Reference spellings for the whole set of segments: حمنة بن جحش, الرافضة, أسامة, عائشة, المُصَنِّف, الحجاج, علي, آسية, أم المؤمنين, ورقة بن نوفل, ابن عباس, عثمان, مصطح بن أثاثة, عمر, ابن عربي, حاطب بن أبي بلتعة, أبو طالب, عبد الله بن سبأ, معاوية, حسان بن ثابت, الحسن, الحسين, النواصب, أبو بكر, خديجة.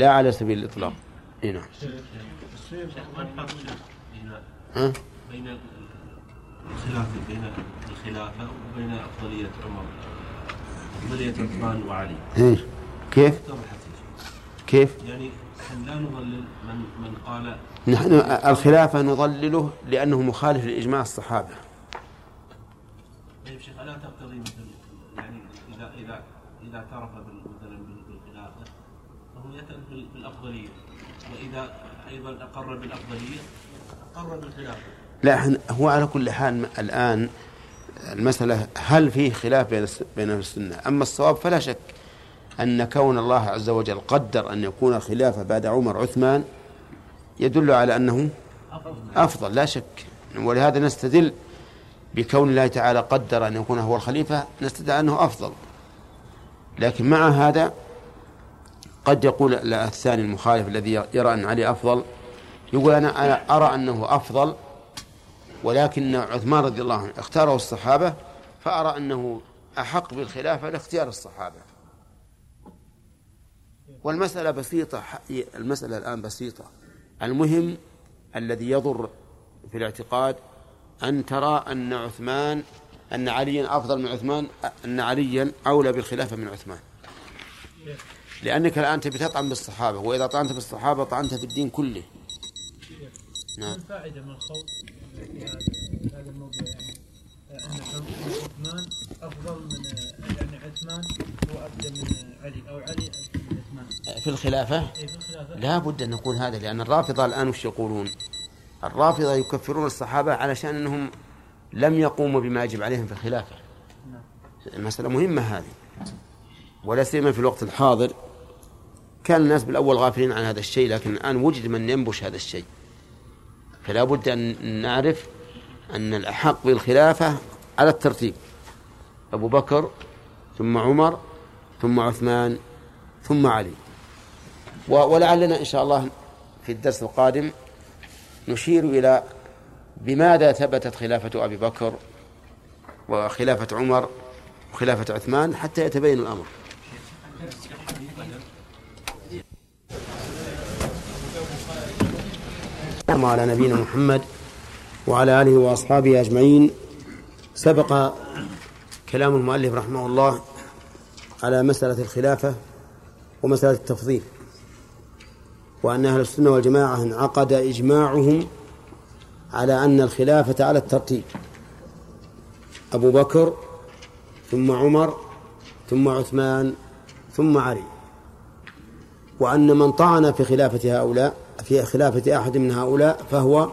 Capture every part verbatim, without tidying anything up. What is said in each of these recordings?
لا على سبيل الإطلاق. إيه نعم. ها؟ بين الخلافة بين الخلافة وبين أفضلية عمر أفضلية عثمان وعلي. إيه. كيف؟ كيف؟ يعني لا نضلل من من قال نحن الخلافة نضلله لأنه مخالف لإجماع الصحابة. طيب شيخ ألا تقتضي مثل يعني إذا إذا إذا اعترف مثلا بالخلافة فهو يعترف بالأفضلية، وإذا أيضا أقر بالأفضلية أقر بالخلافة. لا هو على كل حال الآن المسألة هل فيه خلاف بين بين السنة، أما الصواب فلا شك أن كون الله عز وجل قدر أن يكون الخلافة بعد عمر عثمان يدل على أنه أفضل لا شك، ولهذا نستدل بكون الله تعالى قدر أن يكون هو الخليفة نستدل أنه أفضل. لكن مع هذا قد يقول الثاني المخالف الذي يرى أن علي أفضل يقول أنا, أنا أرى أنه أفضل، ولكن عثمان رضي الله عنه اختاره الصحابة فأرى أنه أحق بالخلافة لاختيار الصحابة. والمسألة بسيطة، المسألة الآن بسيطة، المهم الذي يضر في الاعتقاد أن ترى أن عثمان أن عليا أفضل من عثمان، أن عليا أولى بالخلافة من عثمان، لأنك الآن تبي تطعن بالصحابة، وإذا طعنت بالصحابة طعنت في الدين كله. نعم. الفائدة من الخوض في هذا الموضوع يعني أن عثمان أفضل من أن عثمان هو أفضل من علي أو علي في الخلافة؟ لا بد أن نقول هذا، لأن الرافضة الآن وش يقولون؟ الرافضة يكفرون الصحابة علشان أنهم لم يقوموا بما يجب عليهم في الخلافة. المسألة مهمة هذه، ولا سيما في الوقت الحاضر. كان الناس بالأول غافلين عن هذا الشيء، لكن الآن وجد من ينبش هذا الشيء، فلا بد أن نعرف أن الأحق بالخلافة على الترتيب أبو بكر ثم عمر ثم عثمان ثم علي. ولعلنا إن شاء الله في الدرس القادم نشير إلى بماذا ثبتت خلافة أبي بكر وخلافة عمر وخلافة عثمان حتى يتبين الأمر. اللهم على نبينا محمد وعلى آله وأصحابه أجمعين. سبق كلام المؤلف رحمه الله على مسألة الخلافة ومسألة التفضيل، وأن أهل السنة والجماعة انعقد إجماعهم على أن الخلافة على الترتيب أبو بكر ثم عمر ثم عثمان ثم علي، وأن من طعن في خلافة هؤلاء في خلافة أحد من هؤلاء فهو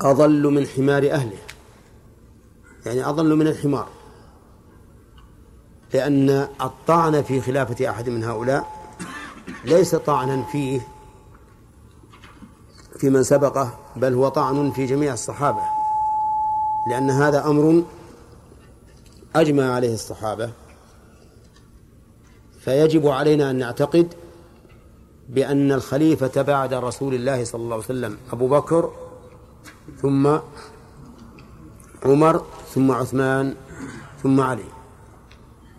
أضل من حمار أهله، يعني أضل من الحمار، لأن الطعن في خلافة أحد من هؤلاء ليس طعنا فيه في من سبقه، بل هو طعن في جميع الصحابة، لأن هذا أمر أجمع عليه الصحابة. فيجب علينا أن نعتقد بأن الخليفة بعد رسول الله صلى الله عليه وسلم أبو بكر ثم عمر ثم عثمان ثم علي،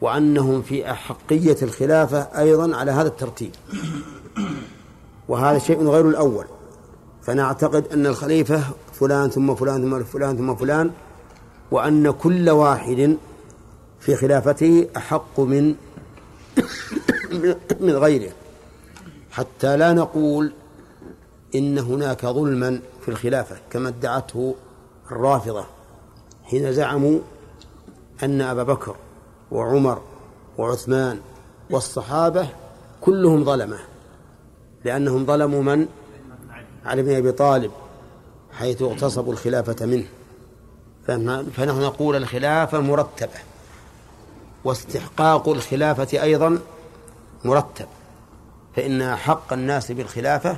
وأنهم في أحقية الخلافة أيضا على هذا الترتيب، وهذا شيء غير الأول. فنعتقد أن الخليفة فلان ثم فلان ثم فلان ثم فلان، وأن كل واحد في خلافته أحق من من غيره، حتى لا نقول إن هناك ظلما في الخلافة كما ادعته الرافضة حين زعموا أن أبا بكر وعمر وعثمان والصحابة كلهم ظلمة، لأنهم ظلموا من؟ علي بن أبي طالب، حيث اغتصبوا الخلافة منه. فنحن نقول الخلافة مرتبة، واستحقاق الخلافة أيضا مرتب، فإن حق الناس بالخلافة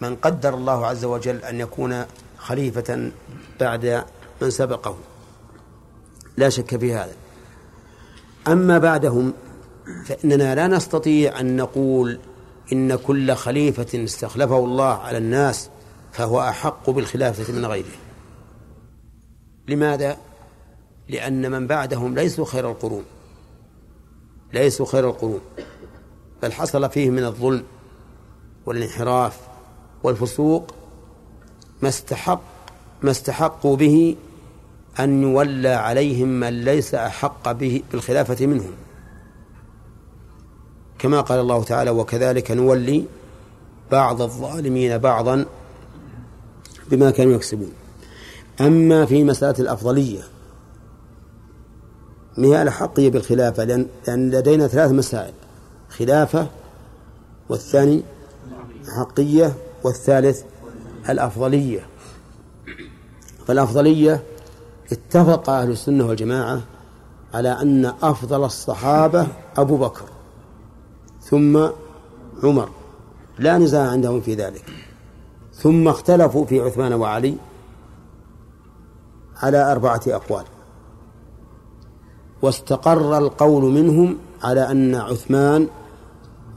من قدر الله عز وجل أن يكون خليفة بعد من سبقه، لا شك في هذا. أما بعدهم فإننا لا نستطيع أن نقول إن كل خليفة استخلفه الله على الناس فهو أحق بالخلافة من غيره. لماذا؟ لأن من بعدهم ليسوا خير القرون، ليسوا خير القرون، بل حصل فيه من الظلم والانحراف والفسوق ما استحق ما استحقوا به أن يولى عليهم من ليس أحق به بالخلافة منهم، كما قال الله تعالى: وكذلك نولي بعض الظالمين بعضا بما كانوا يكسبون. أما في مسألة الأفضلية مهال حقية بالخلافة، لأن لدينا ثلاث مسائل: خلافة، والثاني حقية، والثالث الأفضلية. فالأفضلية اتفق أهل السنة والجماعة على أن أفضل الصحابة أبو بكر ثم عمر، لا نزاع عندهم في ذلك. ثم اختلفوا في عثمان وعلي على أربعة أقوال، واستقر القول منهم على أن عثمان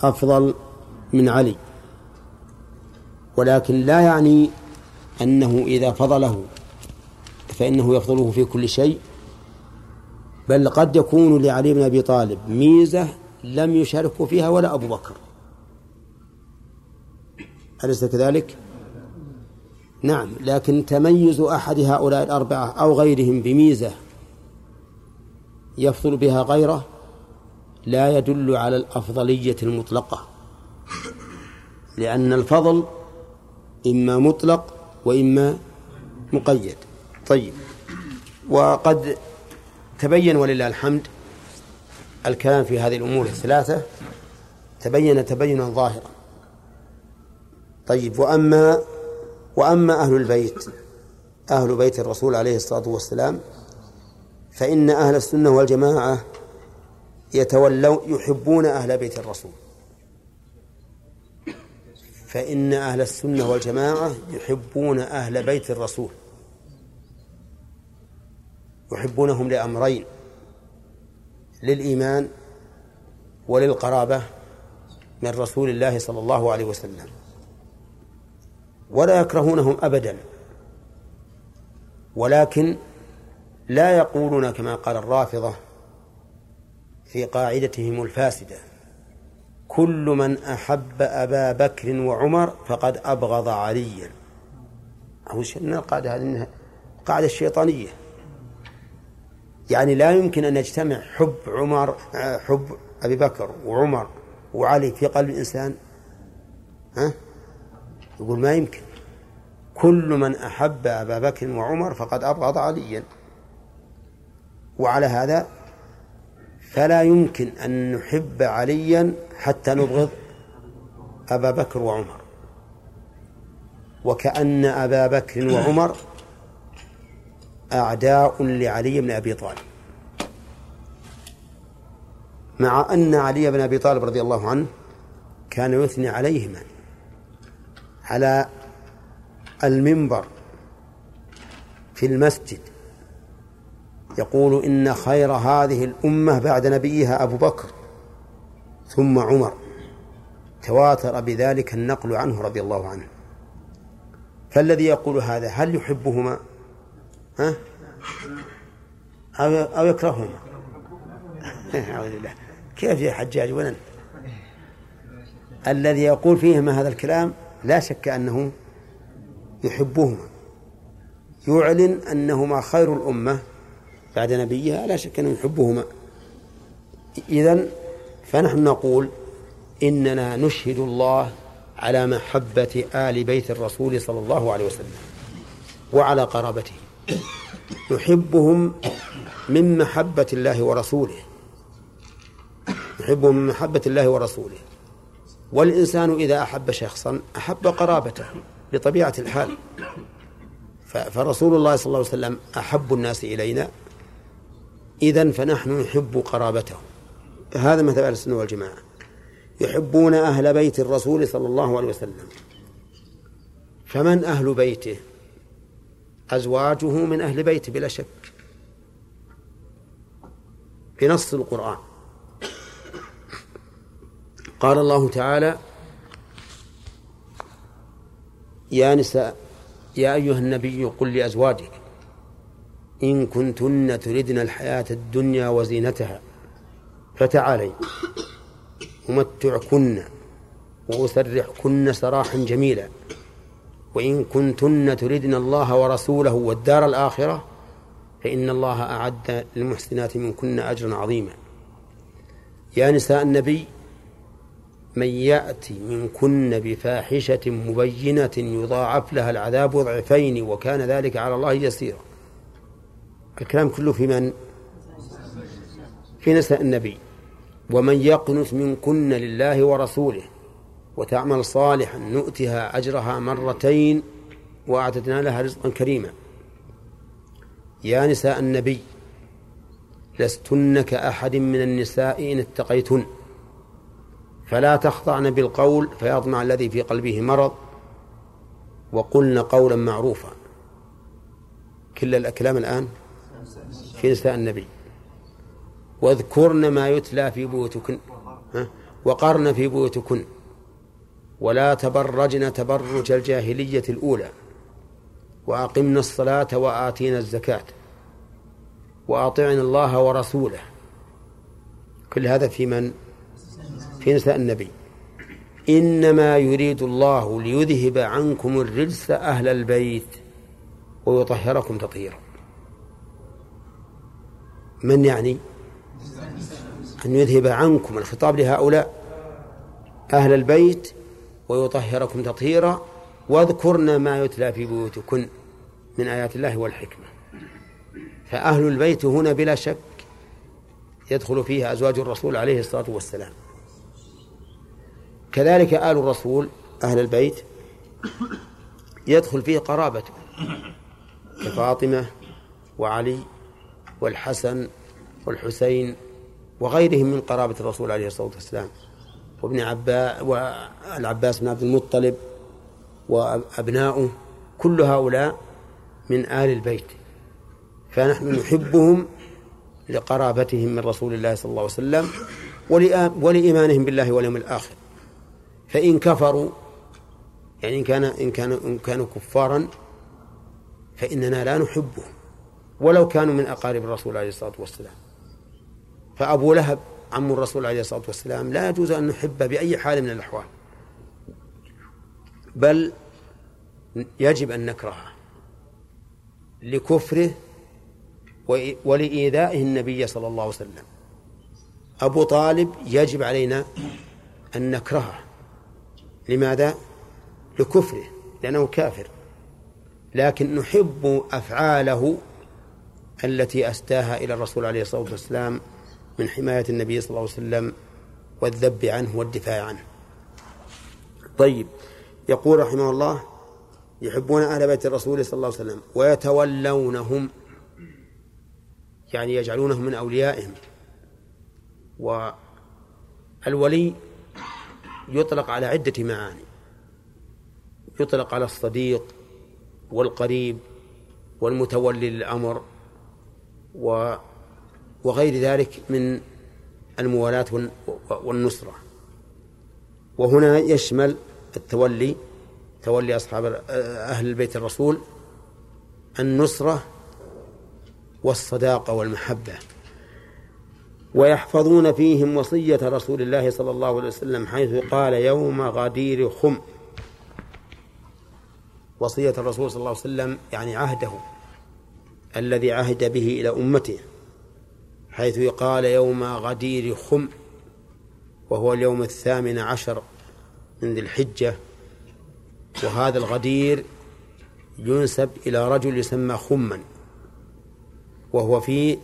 أفضل من علي، ولكن لا يعني أنه إذا فضله فإنه يفضله في كل شيء، بل قد يكون لعلي بن أبي طالب ميزة لم يشاركوا فيها ولا أبو بكر، أليس كذلك؟ نعم، لكن تميز أحد هؤلاء الأربعة أو غيرهم بميزة يفضل بها غيره لا يدل على الأفضلية المطلقة، لأن الفضل إما مطلق وإما مقيد. طيب، وقد تبين ولله الحمد الكلام في هذه الأمور الثلاثة، تبين تبينا ظاهرا. طيب، وأما وأما أهل البيت أهل بيت الرسول عليه الصلاة والسلام، فإن أهل السنة والجماعة يتولون يحبون أهل بيت الرسول فإن أهل السنة والجماعة يحبون أهل بيت الرسول يحبونهم لأمرين: للإيمان وللقرابة من رسول الله صلى الله عليه وسلم، ولا يكرهونهم أبدا، ولكن لا يقولون كما قال الرافضة في قاعدتهم الفاسدة: كل من أحب أبا بكر وعمر فقد أبغض عليا. القاعدة هذه قاعدة الشيطانية، يعني لا يمكن أن يجتمع حب عمر حب أبي بكر وعمر وعلي في قلب الإنسان، ها؟ يقول ما يمكن. كل من أحب أبا بكر وعمر فقد أبغض عليا. وعلى هذا فلا يمكن أن نحب عليا حتى نبغض أبا بكر وعمر، وكأن أبا بكر وعمر أعداء لعلي بن أبي طالب، مع أن علي بن أبي طالب رضي الله عنه كان يثني عليهما على المنبر في المسجد، يقول: إن خير هذه الأمة بعد نبيها أبو بكر ثم عمر. تواتر بذلك النقل عنه رضي الله عنه. فالذي يقول هذا هل يحبهما ها؟ أو أو يكرههما؟ كيف يا حجاج؟ ولن الذي يقول فيهما هذا الكلام لا شك أنه يحبهما، يعلن أنهما خير الأمة بعد نبيها، لا شك أنه يحبهما. إذن فنحن نقول إننا نشهد الله على محبة آل بيت الرسول صلى الله عليه وسلم وعلى قرابته، نحبهم من محبة الله ورسوله نحبهم من محبة الله ورسوله والإنسان إذا أحب شخصا أحب قرابته بطبيعة الحال. فرسول الله صلى الله عليه وسلم أحب الناس إلينا، إذن فنحن نحب قرابته. هذا مثل أهل السنة والجماعة، يحبون أهل بيت الرسول صلى الله عليه وسلم. فمن أهل بيته؟ أزواجه من أهل بيته بلا شك بنص القرآن. قال الله تعالى: يا نساء يا أيها النبي قل لأزواجك إن كنتن تردن الحياة الدنيا وزينتها فتعالين أمتعكن وأسرحكن سراحا جميلا، وإن كنتن تردن الله ورسوله والدار الآخرة فإن الله أعد للمحسنات منكن أجرا عظيما. يا نساء النبي، من يأتي منكن بفاحشة مبينة يضاعف لها العذاب ضعفين وكان ذلك على الله يسيرا. الكلام كله في من؟ في نساء النبي. ومن يقنت منكن لله ورسوله وتعمل صالحا نؤتها أجرها مرتين وأعتدنا لها رزقا كريما. يا نساء النبي، لستن كأحد من النساء إن اتقيتن، فلا تخضعن بالقول فيطمع الذي في قلبه مرض، وقلن قولا معروفا. كل الأكلام الآن في نساء النبي. واذكرن ما يتلى في بيوتكن وقرن في بيوتكن ولا تبرجن تبرج الجاهلية الأولى، وأقمن الصلاة وآتينا الزكاة وأطعن الله ورسوله. كل هذا في من؟ في نساء النبي. إنما يريد الله ليذهب عنكم الرجس أهل البيت ويطهركم تطهيرا. من يعني؟ أن يذهب عنكم، الخطاب لهؤلاء أهل البيت، ويطهركم تطهيرا. واذكرن ما يتلى في بيوتكن من آيات الله والحكمة. فأهل البيت هنا بلا شك يدخل فيها أزواج الرسول عليه الصلاة والسلام. كذلك آل الرسول أهل البيت يدخل فيه قرابته كفاطمة وعلي والحسن والحسين وغيرهم من قرابة الرسول عليه الصلاة والسلام، وابن عباس والعباس بن عبد المطلب وأبناؤه، كل هؤلاء من آل البيت، فنحن نحبهم لقرابتهم من رسول الله صلى الله عليه وسلم ولإيمانهم بالله واليوم الآخر. فإن كفروا، يعني إن كان إن كانوا إن كانوا كفارا فإننا لا نحبهم ولو كانوا من أقارب الرسول عليه الصلاة والسلام. فأبو لهب عم الرسول عليه الصلاة والسلام لا يجوز أن نحبه بأي حال من الأحوال، بل يجب أن نكرهه لكفره ولإيذائه النبي صلى الله عليه وسلم. أبو طالب يجب علينا أن نكرهه. لماذا؟ لكفره، لأنه كافر، لكن نحب أفعاله التي أسداها إلى الرسول عليه الصلاة والسلام من حماية النبي صلى الله عليه وسلم والذب عنه والدفاع عنه. طيب، يقول رحمه الله: يحبون أهل بيت الرسول صلى الله عليه وسلم ويتولونهم، يعني يجعلونهم من أوليائهم. والولي يطلق على عدة معاني، يطلق على الصديق والقريب والمتولي للأمر وغير ذلك من الموالاة والنصرة. وهنا يشمل التولي، تولي أصحاب أهل البيت الرسول، النصرة والصداقة والمحبة. ويحفظون فيهم وصية رسول الله صلى الله عليه وسلم حيث قال: يوم غدير خم. وصية الرسول صلى الله عليه وسلم يعني عهده الذي عهد به إلى أمته، حيث قال: يوم غدير خم، وهو اليوم الثامن عشر من ذي الحجة. وهذا الغدير ينسب إلى رجل يسمى خما، وهو في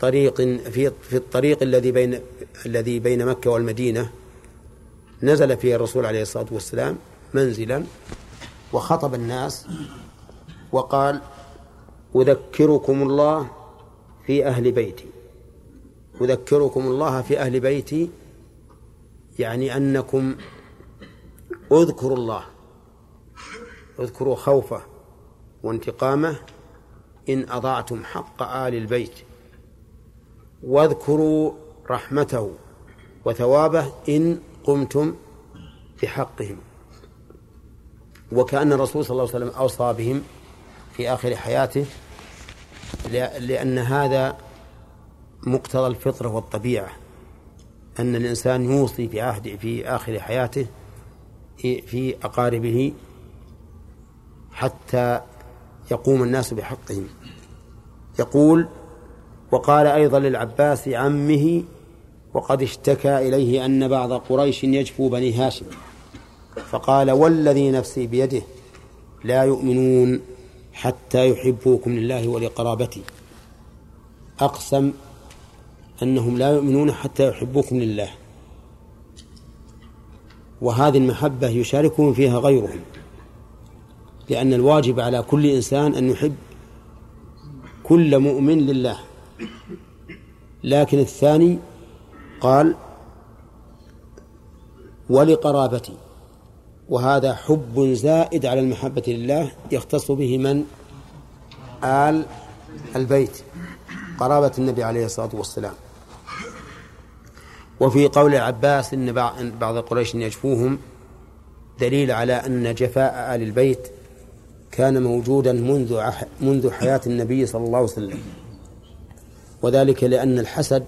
طريق في في الطريق الذي بين الذي بين مكة والمدينة، نزل فيه الرسول عليه الصلاة والسلام منزلا وخطب الناس وقال: أذكركم الله في أهل بيتي. أذكركم الله في أهل بيتي يعني أنكم اذكروا الله، اذكروا خوفه وانتقامه إن أضعتم حق آل البيت، واذكروا رحمته وثوابه إن قمتم بحقهم. وكأن الرسول صلى الله عليه وسلم أوصى بهم في آخر حياته، لأن هذا مقتضى الفطرة والطبيعة، أن الإنسان يوصي في عهد في آخر حياته في أقاربه حتى يقوم الناس بحقهم. يقول: وقال أيضا للعباس عمه: وقد اشتكى إليه أن بعض قريش يجفو بني هاشم، فقال: والذي نفسي بيده لا يؤمنون حتى يحبوكم لله ولقرابتي. أقسم أنهم لا يؤمنون حتى يحبوكم لله، وهذه المحبة يشاركهم فيها غيرهم، لأن الواجب على كل إنسان أن يحب كل مؤمن لله. لكن الثاني قال: ولقرابتي، وهذا حب زائد على المحبة لله يختص به من؟ آل البيت، قرابة النبي عليه الصلاة والسلام. وفي قول العباس إن بعض قريش يجفوهم دليل على أن جفاء آل البيت كان موجودا منذ منذ حياة النبي صلى الله عليه وسلم، وذلك لأن الحسد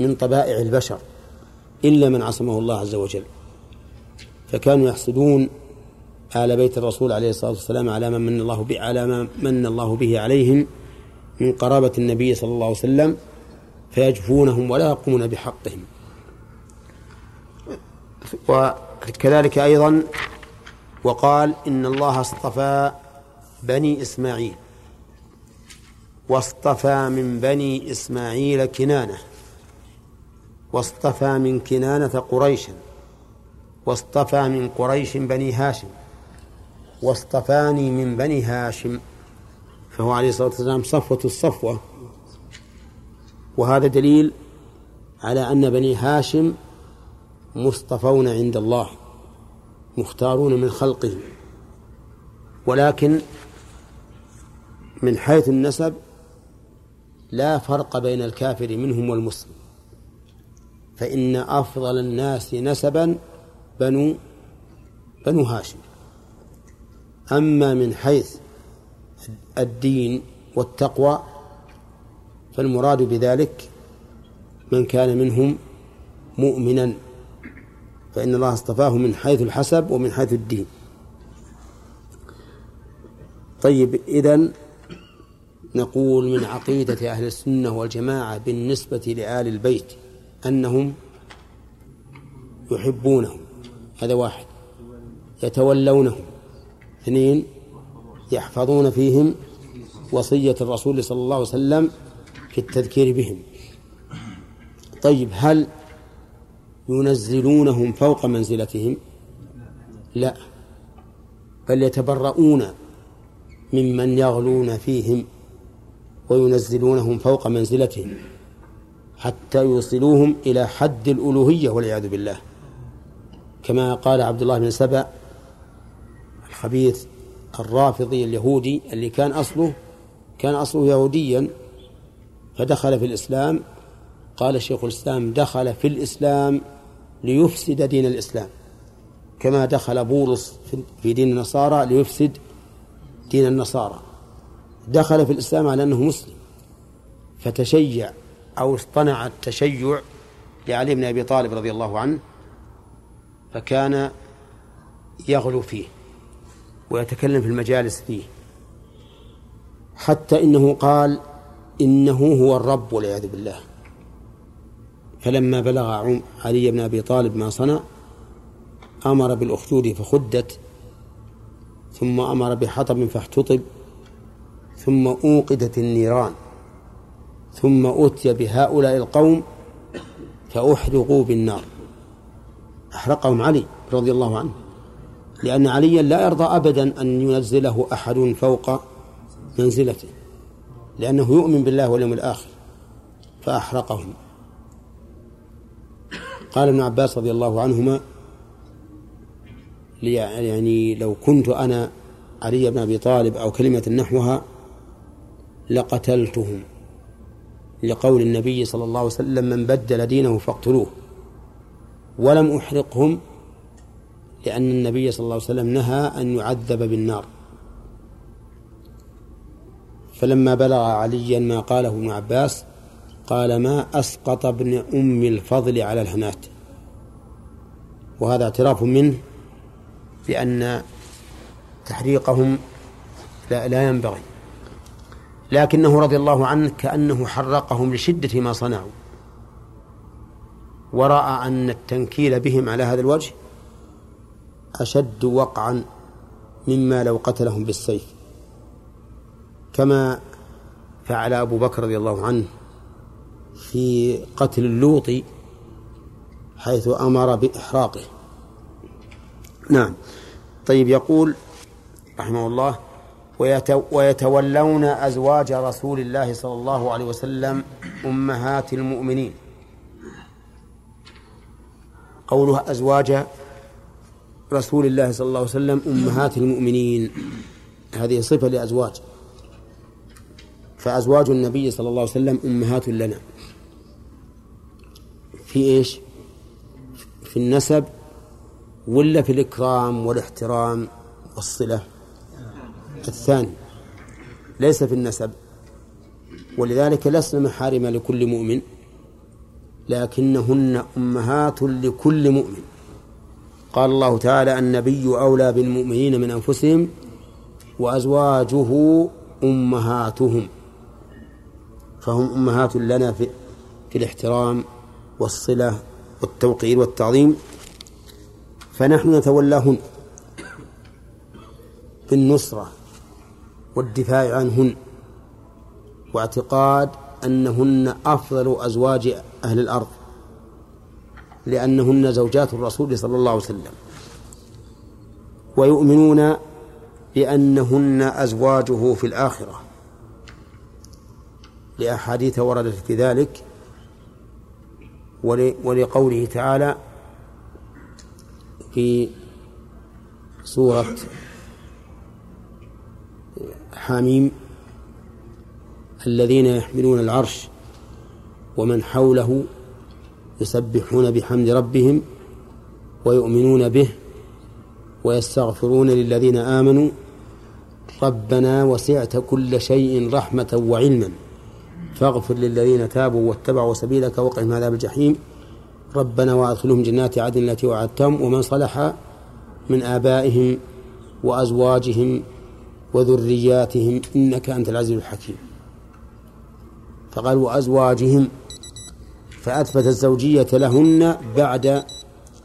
من طبائع البشر إلا من عصمه الله عز وجل، فكانوا يحسدون آل بيت الرسول عليه الصلاة والسلام على ما من الله به على ما من الله به عليهم من قرابة النبي صلى الله عليه وسلم، فيجفونهم ولا يقومون بحقهم. وكذلك أيضا وقال: إن الله اصطفى بني إسماعيل، واصطفى من بني إسماعيل كنانة، واصطفى من كنانة قريشا، واصطفى من قريش بني هاشم، واصطفاني من بني هاشم. فهو عليه الصلاة والسلام صفوة الصفوة، وهذا دليل على أن بني هاشم مصطفون عند الله، مختارون من خلقه، ولكن من حيث النسب لا فرق بين الكافر منهم والمسلم، فإن أفضل الناس نسبا بنو بنو هاشم. أما من حيث الدين والتقوى فالمراد بذلك من كان منهم مؤمنا، فإن الله اصطفاه من حيث الحسب ومن حيث الدين. طيب، إذن نقول من عقيدة أهل السنة والجماعة بالنسبة لآل البيت أنهم يحبونهم، هذا واحد. يتولونهم، اثنين. يحفظون فيهم وصية الرسول صلى الله عليه وسلم في التذكير بهم. طيب، هل ينزلونهم فوق منزلتهم؟ لا، بل يتبرؤون ممن يغلون فيهم وينزلونهم فوق منزلتهم حتى يوصلوهم إلى حد الألوهية والعياذ بالله، كما قال عبد الله بن سبأ الخبيث الرافضي اليهودي اللي كان أصله كان أصله يهوديا فدخل في الإسلام. قال الشيخ الإسلام: دخل في الإسلام ليفسد دين الإسلام، كما دخل بولس في دين النصارى ليفسد دين النصارى. دخل في الإسلام على أنه مسلم، فتشيع أو اصطنع التشيع لعلي بن أبي طالب رضي الله عنه، فكان يغلو فيه ويتكلم في المجالس فيه، حتى إنه قال إنه هو الرب والعياذ بالله. فلما بلغ علي بن أبي طالب ما صنع أمر بالأخدود فخدت، ثم أمر بحطب فاحتطب، ثم أوقدت النيران، ثم أتي بهؤلاء القوم فأحرقوا بالنار. أحرقهم علي رضي الله عنه، لأن عليا لا يرضى أبدا أن ينزله أحد فوق منزلته، لأنه يؤمن بالله واليوم الآخر، فأحرقهم. قال ابن عباس رضي الله عنهما: يعني لو كنت أنا علي بن أبي طالب، أو كلمة نحوها، لقتلتهم، لقول النبي صلى الله عليه وسلم: من بدل دينه فاقتلوه. ولم أحرقهم لأن النبي صلى الله عليه وسلم نهى أن يعذب بالنار. فلما بلغ عليا ما قاله ابن عباس قال ما أسقط ابن أم الفضل على الهنات. وهذا اعتراف منه بأن تحريقهم لا ينبغي، لكنه رضي الله عنه كأنه حرقهم لشدة ما صنعوا، ورأى أن التنكيل بهم على هذا الوجه أشد وقعا مما لو قتلهم بالسيف، كما فعل أبو بكر رضي الله عنه في قتل اللوط حيث أمر بإحراقه. نعم. طيب، يقول رحمه الله: ويتولون أزواج رسول الله صلى الله عليه وسلم أمهات المؤمنين. قولها أزواج رسول الله صلى الله عليه وسلم أمهات المؤمنين هذه صفة لأزواج، فأزواج النبي صلى الله عليه وسلم أمهات لنا في إيش؟ في النسب ولا في الإكرام والاحترام والصلة؟ الثاني، ليس في النسب، ولذلك لسنا محارم لكل مؤمن، لكنهن أمهات لكل مؤمن. قال الله تعالى: النبي أولى بالمؤمنين من أنفسهم وأزواجه أمهاتهم. فهم أمهات لنا في, في الاحترام والصلة والتوقير والتعظيم، فنحن نتولاهن في النصرة والدفاع عنهن، واعتقاد أنهن أفضل أزواج أهل الأرض، لأنهن زوجات الرسول صلى الله عليه وسلم. ويؤمنون بأنهن أزواجه في الآخرة، لأحاديث وردت في ذلك، ولقوله تعالى في سورة حاميم: الذين يحملون العرش ومن حوله يسبحون بحمد ربهم ويؤمنون به ويستغفرون للذين آمنوا ربنا وسعت كل شيء رحمة وعلما فاغفر للذين تابوا واتبعوا سبيلك وقهم عذاب الجحيم ربنا وأدخلهم جنات عدن التي وعدتهم ومن صلح من آبائهم وأزواجهم وذرياتهم إنك أنت العزيز الحكيم. فقال وأزواجهم، فأثبت الزوجية لهن بعد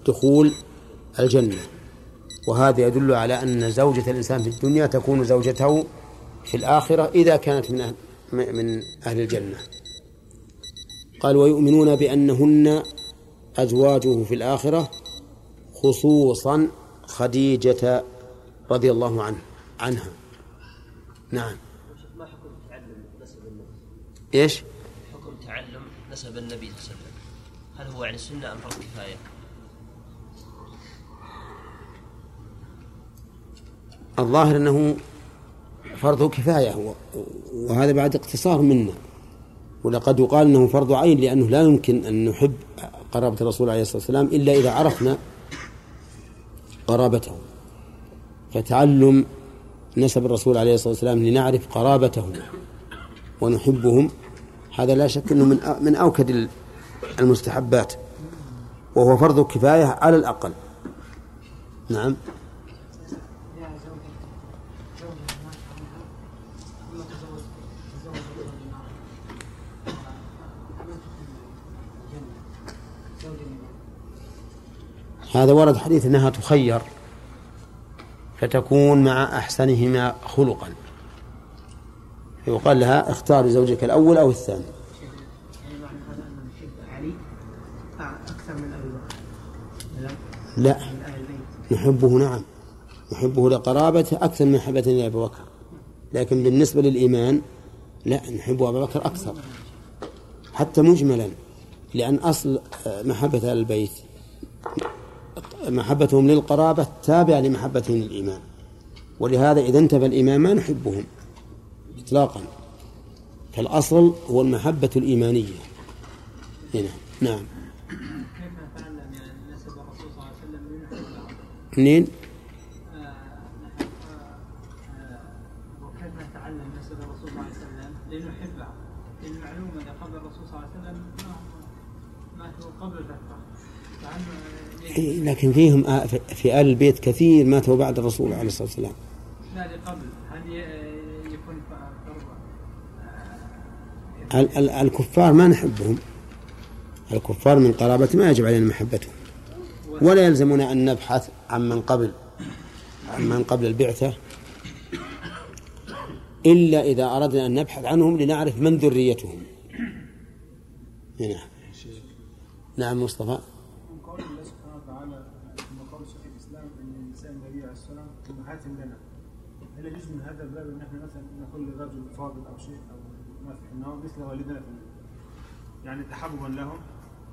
دخول الجنة، وهذا يدل على أن زوجة الإنسان في الدنيا تكون زوجته في الآخرة إذا كانت من من أهل الجنة. قال ويؤمنون بأنهن أزواجه في الآخرة، خصوصا خديجة رضي الله عنه عنها. نعم. ما حكم تعلم نسب النبي؟ إيش؟ حكم تعلم نسب النبي صلى الله عليه وسلم، هل هو يعني سنة أم فرض كفاية؟ الظاهر أنه فرض كفاية، وهذا بعد اقتصار منا، ولقد يقال أنه فرض عين، لأنه لا يمكن أن نحب قرابة الرسول عليه الصلاة والسلام إلا إذا عرفنا قرابته، فتعلم نسب الرسول عليه الصلاة والسلام لنعرف قرابتهم ونحبهم، هذا لا شك أنه من أوكد المستحبات، وهو فرض كفاية على الأقل. نعم. هذا ورد حديث أنها تخير فتكون مع أحسنهما خلقا، يقال لها اختار زوجك الأول أو الثاني. يعني معنى هذا أن نحب علي أكثر من أبي بكر؟ لا، نحبه، نعم نحبه لقرابته أكثر من محبتنا لأبي بكر، لكن بالنسبة للإيمان لا، نحب أبي بكر أكثر حتى مجملا، لأن أصل محبة أهل البيت محبتهم للقرابة تابع لمحبتهم للإمام، ولهذا إذا انتبه الإمام ما نحبهم إطلاقا، فالأصل هو المحبة الإيمانية هنا. نعم. كيف فعلنا من نسب الرسول صلى الله عليه وسلم من نحو العرب؟ منين؟ وكيف نتعلم نسب الرسول صلى الله عليه وسلم لنحبه؟ المعلومة قبل الرسول صلى الله عليه وسلم لكن فيهم في آل البيت كثير ماتوا بعد الرسول عليه الصلاة والسلام. لا قبل هل يكون الكفار ما نحبهم، الكفار من قرابة ما يجب علينا محبتهم، ولا يلزمنا أن نبحث عن من قبل عن من قبل البعثة إلا إذا أردنا أن نبحث عنهم لنعرف من ذريتهم. هنا. نعم مصطفى. هل يجوز من هذا الباب ان احنا مثلا نقول لرجل فاضل او شيء او ما في انه مثل والدنا يعني تحببا لهم،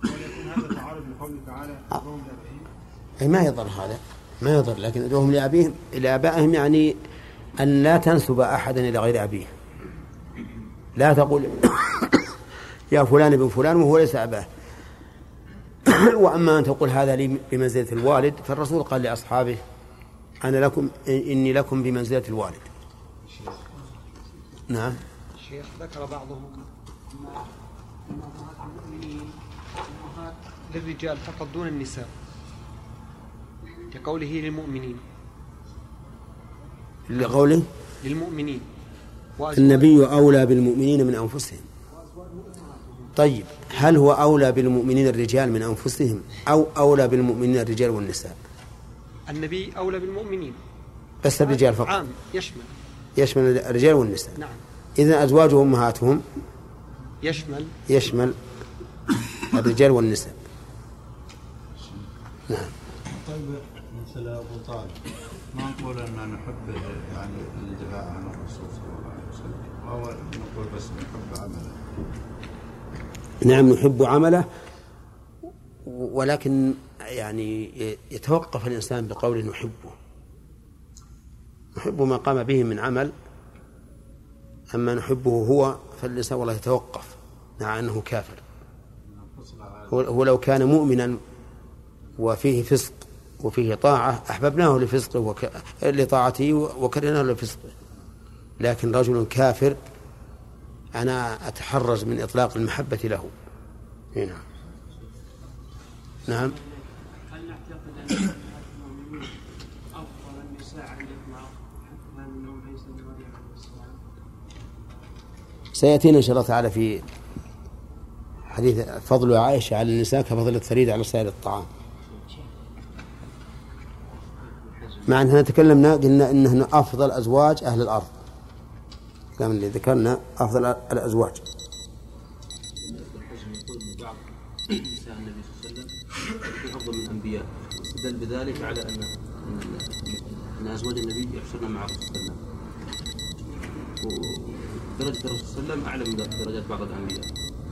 وليكن هذا تعارض لقوله تعالى ادعوهم لابائهم؟ اي ما يضر هذا، ما يضر، لكن ادعوهم لابائهم الى ابائهم يعني ان لا تنسب احدا الى غير ابيه، لا تقول يا فلان بن فلان وهو ليس اباه. واما ان تقول هذا لي بمنزله الوالد فالرسول قال لاصحابه أنا لكم إني لكم بمنزلة الوالد. الشيخ. نعم. الشيخ ذكر بعضهم أمهات المؤمنين أمهات للرجال فقط دون النساء كقوله للمؤمنين. لقوله للمؤمنين. النبي أولى بالمؤمنين من أنفسهم. طيب هل هو أولى بالمؤمنين الرجال من أنفسهم أو أولى بالمؤمنين الرجال والنساء؟ النبي أولى بالمؤمنين بس الرجال فقط، عام يشمل يشمل الرجال والنساء. نعم. إذن أزواجهم أمهاتهم يشمل يشمل الرجال والنساء. نعم. طيب مثل أبو طالب ما نقول أننا نحبه يعني الدفاع عن الرسول صلى الله عليه وسلم، أو نقول بس نحب عمله؟ نعم نحب عمله، ولكن يعني يتوقف الإنسان بقول نحبه، نحب ما قام به من عمل، أما نحبه هو فالإنسان والله يتوقف مع أنه كافر. هو لو كان مؤمنا وفيه فسق وفيه طاعة أحببناه لفسقه وك... لطاعته وكرهناه لفسقه، لكن رجل كافر أنا أتحرز من إطلاق المحبة له هنا. نعم. هل نعتقد أن المؤمنين أفضل النساء على الإطلاق حتى أنه ليس لمريم عليه السلام؟ سيأتينا إن شاء الله تعالى في حديث فضل عائشة على النساء كفضل الثريد على سائر الطعام، مع أننا تكلمنا قلنا أنه أفضل أزواج أهل الأرض، كلام اللي ذكرنا أفضل الأزواج. الحسن يقول من بعض النساء النبي صلى الله عليه وسلم أفضل من الأنبياء، استدل بذلك على أن أن أزواج النبي يحشرن مع الرسول صلى الله عليه وسلم، ودرجة الرسول صلى الله عليه وسلم أعلى من درجات بعض الأنبياء،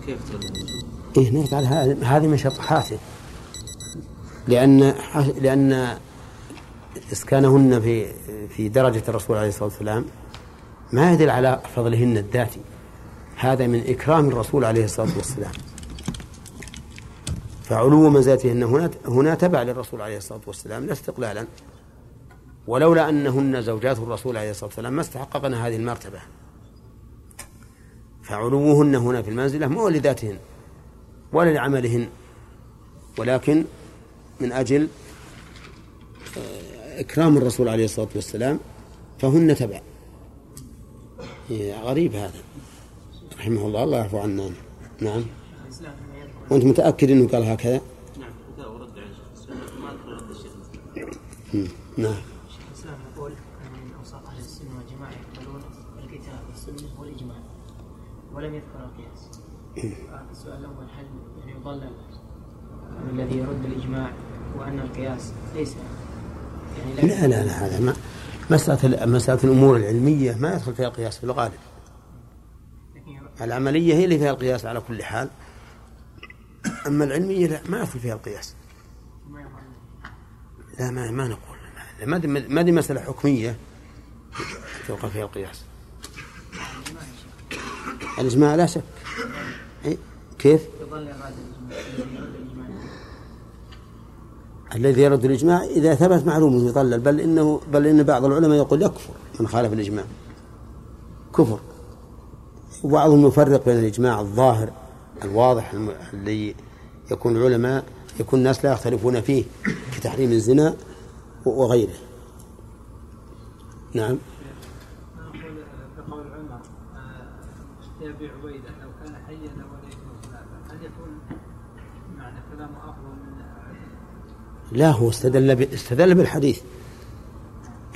كيف تردد؟ إيه نرجع هذه من شطحاته، لأن لأن إسكانهن في في درجة الرسول عليه الصلاة والسلام ما يدل على فضلهن الذاتي، هذا من إكرام الرسول عليه الصلاة والسلام، فعلو منزلتهن هنا هنا تبع للرسول عليه الصلاة والسلام لا استقلالا، ولولا أنهن زوجات الرسول عليه الصلاة والسلام ما استحققن هذه المرتبة، فعلوهن هنا في المنزلة مو لذاتهن ولا لعملهن، ولكن من أجل إكرام الرسول عليه الصلاة والسلام فهن تبع. غريب هذا رحمه الله، الله يعفو عنا. نعم. وأنت متأكد أنه قال هكذا؟ نعم. هذا ورد على الشيخ ما أذكر الشيخ. نعم. الشيخ الإسلام يقول أن أوساط أهل السنة والجماعة يقبلون الكتاب والسنة والإجماع، ولم يذكر القياس. السؤال الأول هل يعني يضلل الذي يرد الإجماع وأن القياس ليس يعني لا لا لا هذا ما مسألة مسألة الأمور العلمية ما يدخل فيها القياس في الغالب. العملية هي اللي فيها القياس على كل حال. أما العلمية لا ما أدخل فيها القياس، لا ما ما نقول ما دي ما دي مسألة حكمية توقع فيها القياس. الإجماع لا شك. كيف؟ الذي يرد الإجماع إذا ثبت معلومه يضلل، بل إنه بل إن بعض العلماء يقول يكفر من خالف الإجماع كفر، وبعضهم يفرق بين الإجماع الظاهر الواضح اللي يكون العلماء يكون الناس لا يختلفون فيه كتحريم الزنا وغيره. نعم. أبي عبيدة لو كان حيا وليس مصلابا هل يكون معنى كلامه أفضل من عبيدة؟ لا، هو استدل, استدل بالحديث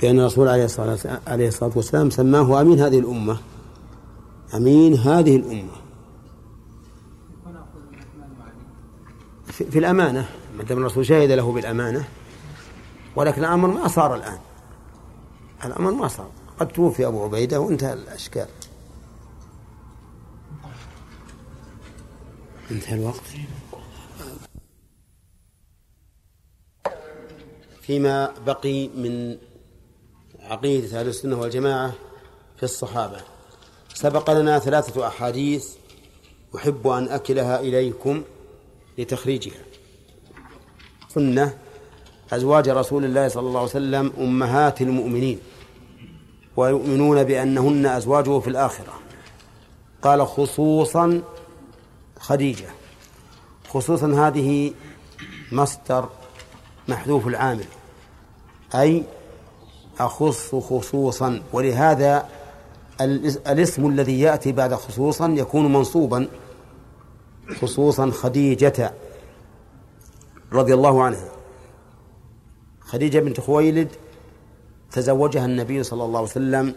بأن الرسول عليه الصلاة والسلام سماه أمين هذه الأمة، أمين هذه الأمة في الأمانة، ما دام الرسول شهد له بالأمانة. ولكن الأمر ما صار الآن، الأمر ما صار، قد توفي أبو عبيدة وانتهى الأشكال. انتهى الوقت. فيما بقي من عقيدة أهل السنة والجماعة في الصحابة، سبق لنا ثلاثة أحاديث أحب أن أكلها إليكم لتخريجها. سنة أزواج رسول الله صلى الله عليه وسلم أمهات المؤمنين ويؤمنون بأنهن أزواجه في الآخرة. قال خصوصا خديجة. خصوصا هذه مصدر محذوف العامل، أي أخص خصوصا، ولهذا الاسم الذي يأتي بعد خصوصا يكون منصوبا. خصوصا خديجة رضي الله عنها. خديجة بنت خويلد تزوجها النبي صلى الله عليه وسلم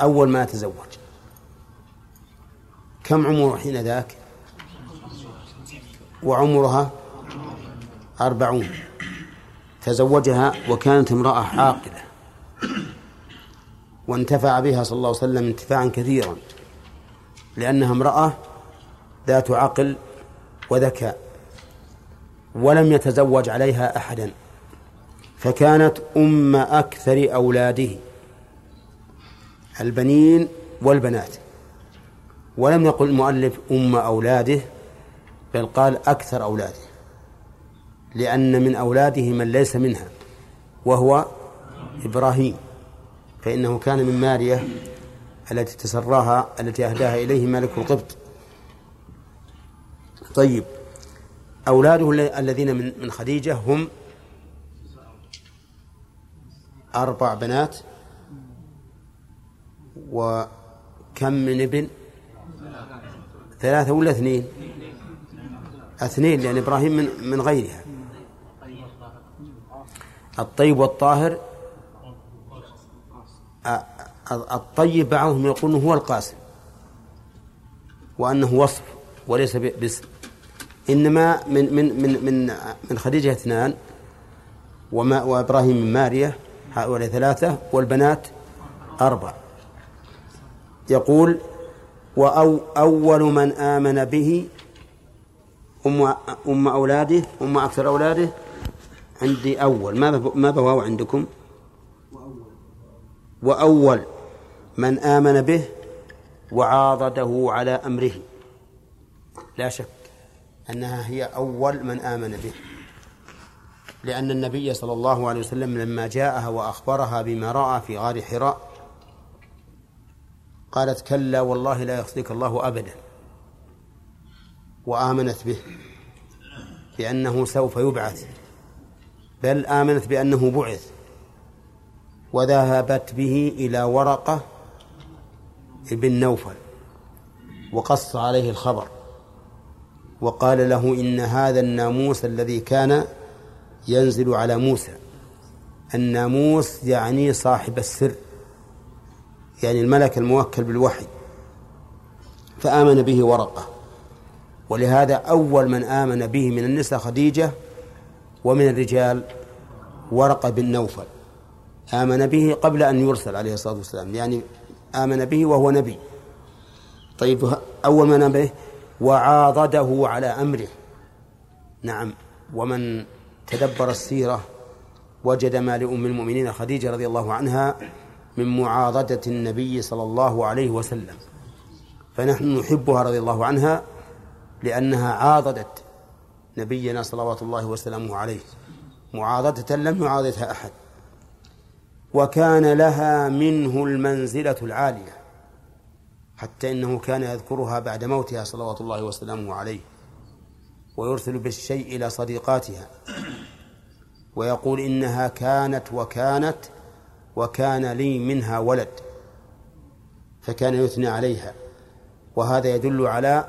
أول ما تزوج. كم عمره حين ذاك؟ وعمرها أربعون. تزوجها وكانت امرأة عاقلة، وانتفع بها صلى الله عليه وسلم انتفاعا كثيرا، لأنها امرأة ذات عقل وذكاء، ولم يتزوج عليها أحدا، فكانت أم أكثر أولاده البنين والبنات. ولم يقل المؤلف أم أولاده، بل قال أكثر أولاده، لأن من أولاده من ليس منها وهو إبراهيم، فإنه كان من مارية التي تسراها التي أهداها إليه ملك القبط. طيب، أولاده الذين من خديجة هم أربع بنات وكم من ابن؟ ثلاثة ولا اثنين؟ اثنين، لأن إبراهيم من, من غيرها. الطيب والطاهر، الطيب بعضهم يقول هو القاسم، وأنه وصف وليس باسم. إنما من من من من من خديجة اثنان، وما وإبراهيم من ماريا، هؤلاء ثلاثة، والبنات أربع. يقول وأو أول من آمن به أم, أم أولاده، أم أكثر أولاده. عندي أول، ما بواو عندكم؟ وأول من آمن به وعاضده على أمره. لا شك أنها هي أول من آمن به، لأن النبي صلى الله عليه وسلم لما جاءها وأخبرها بما رأى في غار حراء قالت كلا والله لا يخزيك الله أبدا، وآمنت به بأنه سوف يبعث، بل آمنت بأنه بعث، وذهبت به إلى ورقة بن نوفل وقص عليه الخبر وقال له إن هذا الناموس الذي كان ينزل على موسى، الناموس يعني صاحب السر، يعني الملك الموكل بالوحي، فآمن به ورقة. ولهذا أول من آمن به من النساء خديجة، ومن الرجال ورقة بن نوفل، آمن به قبل أن يرسل عليه الصلاة والسلام، يعني آمن به وهو نبي. طيب، أول من آمن به وعاضده على أمره. نعم، ومن تدبر السيرة وجد ما لأم المؤمنين خديجة رضي الله عنها من معاضدة النبي صلى الله عليه وسلم، فنحن نحبها رضي الله عنها لأنها عاضدت نبينا صلوات الله وسلامه عليه معاضدة لم يعاضدها أحد، وكان لها منه المنزلة العالية، حتى إنه كان يذكرها بعد موتها صلوات الله وسلامه عليه، ويرسل بالشيء إلى صديقاتها ويقول إنها كانت وكانت وكان لي منها ولد، فكان يثني عليها، وهذا يدل على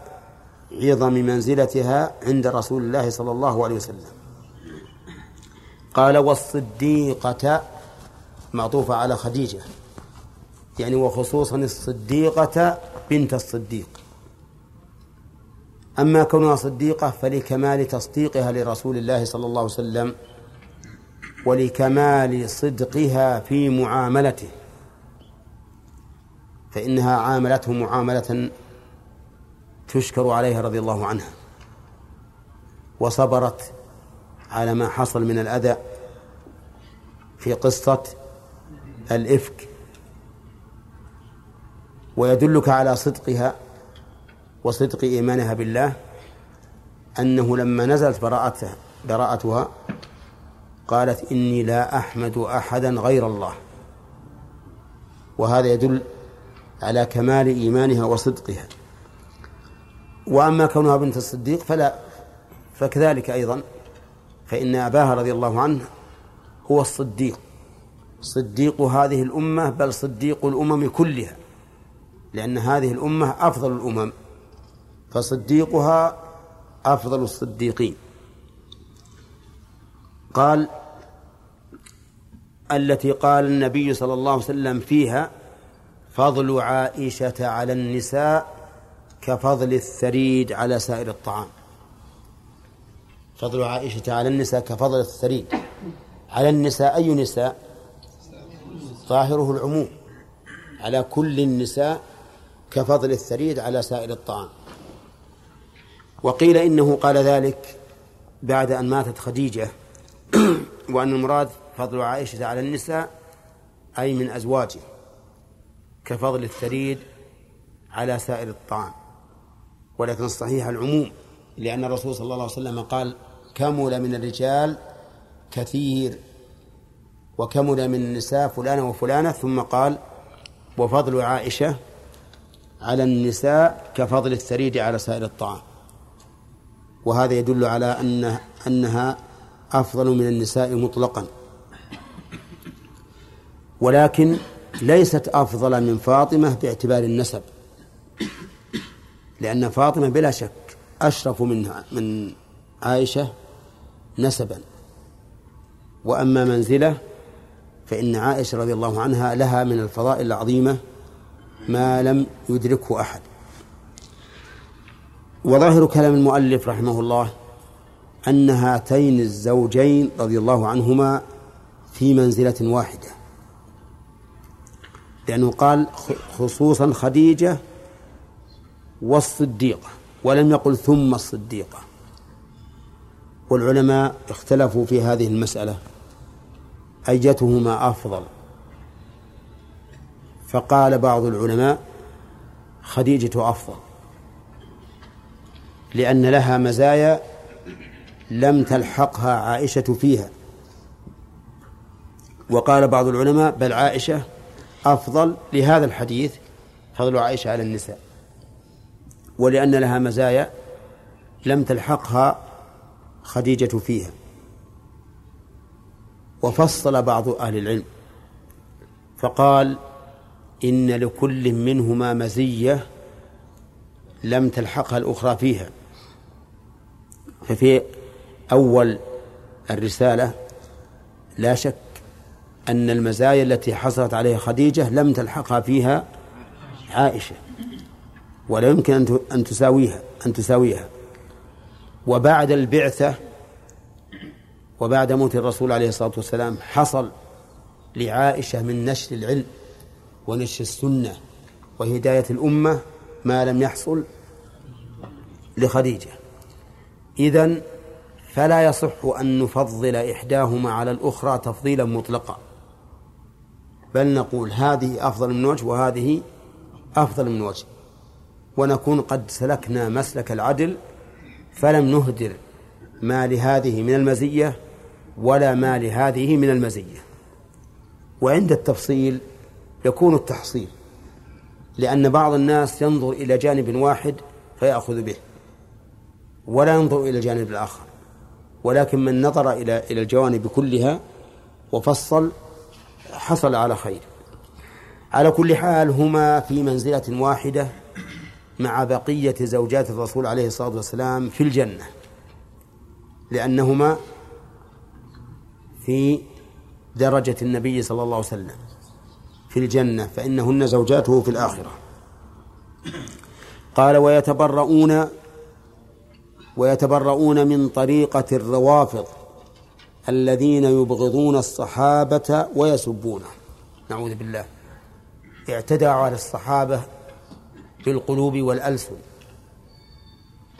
عظم منزلتها عند رسول الله صلى الله عليه وسلم. قال والصديقة معطوفة على خديجة، يعني وخصوصا الصديقة بنت الصديق. أما كونها صديقة فلكمال تصديقها لرسول الله صلى الله عليه وسلم ولكمال صدقها في معاملته، فإنها عاملته معاملة تشكر عليها رضي الله عنها، وصبرت على ما حصل من الأذى في قصة الإفك. ويدلك على صدقها وصدق إيمانها بالله أنه لما نزلت براءتها قالت إني لا أحمد أحدا غير الله، وهذا يدل على كمال إيمانها وصدقها. وأما كونها بنت الصديق فلا فكذلك أيضا، فإن أباها رضي الله عنه هو الصديق، صديق هذه الأمة، بل صديق الأمم كلها، لأن هذه الأمة أفضل الأمم، فصديقها أفضل الصديقين. قال التي قال النبي صلى الله عليه وسلم فيها فضل عائشة على النساء كفضل الثريد على سائر الطعام. فضل عائشة على النساء كفضل الثريد على النساء، أي نساء؟ ظاهره العموم، على كل النساء كفضل الثريد على سائر الطعام. وقيل إنه قال ذلك بعد أن ماتت خديجة، وأن المراد فضل عائشة على النساء أي من أزواجه كفضل الثريد على سائر الطعام، ولكن الصحيح العموم، لأن الرسول صلى الله عليه وسلم قال كمل من الرجال كثير وكمل من النساء فلانة وفلانة، ثم قال وفضل عائشة على النساء كفضل الثريد على سائر الطعام، وهذا يدل على أن أنها أفضل من النساء مطلقا، ولكن ليست أفضل من فاطمة باعتبار النسب، لأن فاطمة بلا شك أشرف منها من عائشة نسبا. وأما منزلة فإن عائشة رضي الله عنها لها من الفضائل العظيمة ما لم يدركه أحد. وظاهر كلام المؤلف رحمه الله أن هاتين الزوجين رضي الله عنهما في منزلة واحدة، لأنه قال خصوصا خديجة والصديقة، ولم يقل ثم الصديقة. والعلماء اختلفوا في هذه المسألة أيتهما أفضل، فقال بعض العلماء خديجة أفضل، لأن لها مزايا لم تلحقها عائشة فيها. وقال بعض العلماء بل عائشة أفضل لهذا الحديث فضل عائشة على النساء، ولأن لها مزايا لم تلحقها خديجة فيها. وفصل بعض أهل العلم فقال إن لكل منهما مزية لم تلحقها الأخرى فيها، ففي أول الرسالة لا شك أن المزايا التي حصلت عليها خديجة لم تلحقها فيها عائشة، ولا يمكن أن تساويها أن تساويها وبعد البعثة وبعد موت الرسول عليه الصلاة والسلام حصل لعائشة من نشر العلم ونشر السنة وهداية الأمة ما لم يحصل لخديجة. إذن فلا يصح أن نفضل إحداهما على الأخرى تفضيلا مطلقا، بل نقول هذه أفضل من وجه وهذه أفضل من وجه، ونكون قد سلكنا مسلك العدل، فلم نهدر ما لهذه من المزية ولا ما لهذه من المزية. وعند التفصيل يكون التحصيل، لأن بعض الناس ينظر إلى جانب واحد فيأخذ به، ولا ينظر إلى الجانب الآخر، ولكن من نظر إلى إلى الجوانب كلها وفصل حصل على خير. على كل حال هما في منزلة واحدة مع بقية زوجات الرسول عليه الصلاة والسلام في الجنة، لأنهما في درجة النبي صلى الله عليه وسلم في الجنة، فإنهن زوجاته في الآخرة. قال ويتبرؤون ويتبرؤون من طريقة الروافض الذين يبغضون الصحابة ويسبونه، نعوذ بالله، اعتدى على الصحابة بالقلوب والألسن،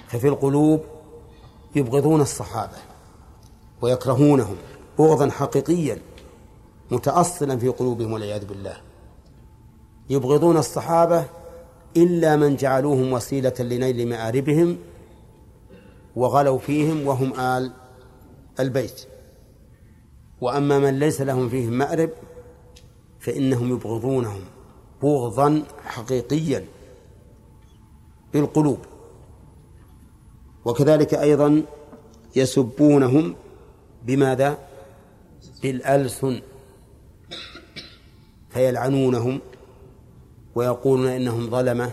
ففي القلوب يبغضون الصحابة ويكرهونهم بغضا حقيقيا متأصلا في قلوبهم والعياذ بالله. يبغضون الصحابة إلا من جعلوهم وسيلة لنيل مآربهم وغلوا فيهم وهم آل البيت، وأما من ليس لهم فيهم مأرب فإنهم يبغضونهم بغضا حقيقيا بالقلوب. وكذلك أيضا يسبونهم بماذا؟ بالألسن، فيلعنونهم ويقولون إنهم ظلمة،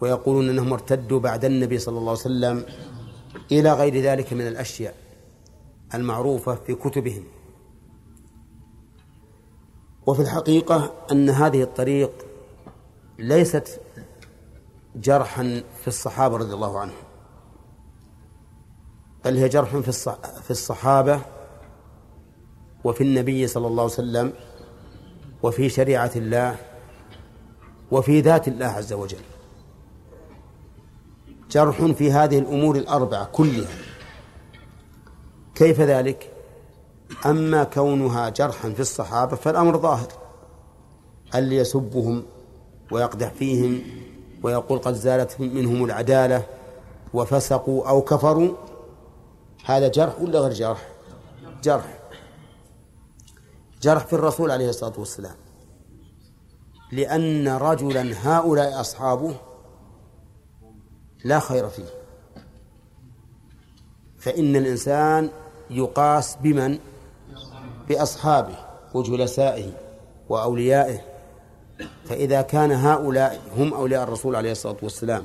ويقولون إنهم ارتدوا بعد النبي صلى الله عليه وسلم، إلى غير ذلك من الأشياء المعروفة في كتبهم. وفي الحقيقة أن هذه الطريق ليست جرحا في الصحابة رضي الله عنهم، بل هي جرح في الصحابة وفي النبي صلى الله عليه وسلم وفي شريعة الله وفي ذات الله عز وجل، جرح في هذه الأمور الأربعة كلها. كيف ذلك؟ أما كونها جرحا في الصحابة فالأمر ظاهر، اللي يسبهم ويقدح فيهم ويقول قد زالت منهم العدالة وفسقوا أو كفروا، هذا جرح ولا غير جرح؟ جرح جرح في الرسول عليه الصلاة والسلام، لأن رجلا هؤلاء أصحابه لا خير فيه، فإن الإنسان يقاس بمن؟ بأصحابه وجلسائه وأوليائه. فإذا كان هؤلاء هم أولياء الرسول عليه الصلاة والسلام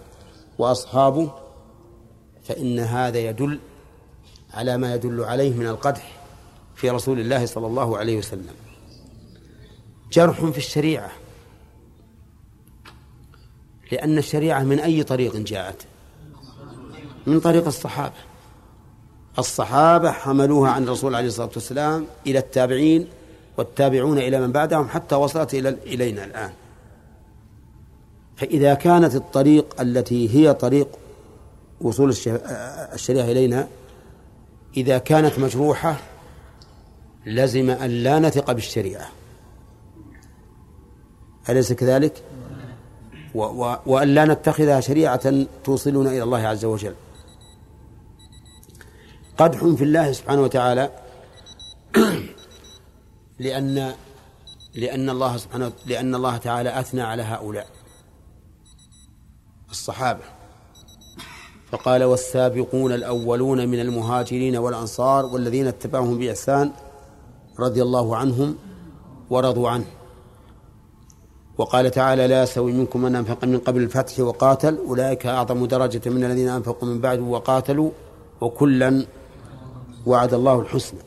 وأصحابه، فإن هذا يدل على ما يدل عليه من القدح في رسول الله صلى الله عليه وسلم. جرح في الشريعة، لأن الشريعة من أي طريق جاءت؟ من طريق الصحابة. الصحابة حملوها عن الرسول عليه الصلاة والسلام إلى التابعين والتابعون إلى من بعدهم حتى وصلت إلى إلينا الآن. فإذا كانت الطريق التي هي طريق وصول الشريعة إلينا إذا كانت مجروحة لزم أن لا نثق بالشريعة، أليس كذلك؟ وأن لا نتخذها شريعة توصلنا إلى الله عز وجل. قدح في الله سبحانه وتعالى، لأن لأن الله سبحانه لأن الله تعالى أثنى على هؤلاء الصحابة فقال والسابقون الأولون من المهاجرين والأنصار والذين اتبعهم بإحسان رضي الله عنهم ورضوا عنه. وقال تعالى لا يستوي منكم من أنفق من قبل الفتح وقاتل أولئك أعظم درجة من الذين أنفقوا من بعد وقاتلوا وكلا وعد الله الحسنى.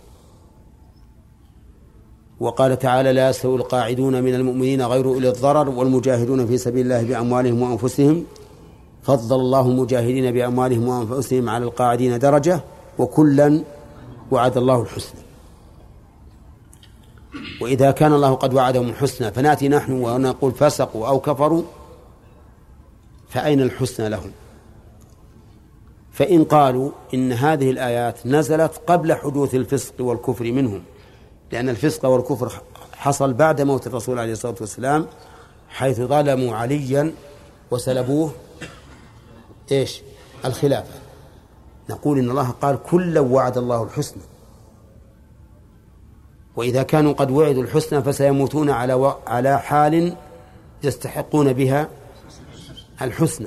وقال تعالى لا يستوي القاعدون من المؤمنين غير أولي الضرر والمجاهدون في سبيل الله بأموالهم وأنفسهم فضل الله المجاهدين بأموالهم وأنفسهم على القاعدين درجة وكلا وعد الله الحسنى. وإذا كان الله قد وعدهم الحسنى فنأتي نحن ونقول فسقوا أو كفروا، فأين الحسنى لهم؟ فإن قالوا إن هذه الآيات نزلت قبل حدوث الفسق والكفر منهم، لأن الفسق والكفر حصل بعد موت الرسول عليه الصلاة والسلام حيث ظلموا عليا وسلبوه إيش؟ الخلافة. نقول إن الله قال كلا وعد الله الحسنى، وإذا كانوا قد وعدوا الحسنى فسيموتون على و... على حال يستحقون بها الحسنى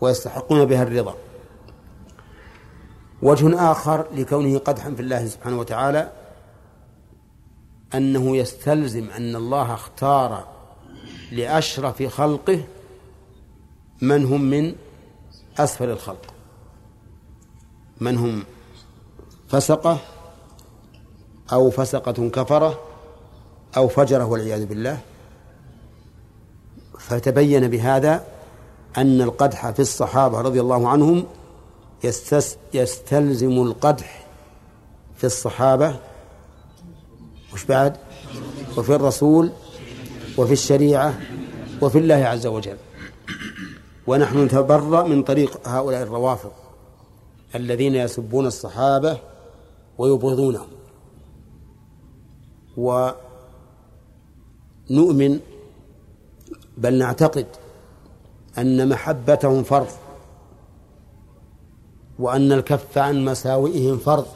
ويستحقون بها الرضا. وجه آخر لكونه قدحا في الله سبحانه وتعالى أنه يستلزم أن الله اختار لأشرف خلقه من هم من أسفل الخلق، من هم فسقة أو فسقة كفرة أو فجرة والعياذ بالله. فتبين بهذا أن القدح في الصحابة رضي الله عنهم يستلزم القدح في الصحابة وش بعد؟ وفي الرسول وفي الشريعة وفي الله عز وجل. ونحن نتبرأ من طريق هؤلاء الروافض الذين يسبون الصحابة ويبغضونهم، ونؤمن بل نعتقد أن محبتهم فرض، وأن الكف عن مساوئهم فرض،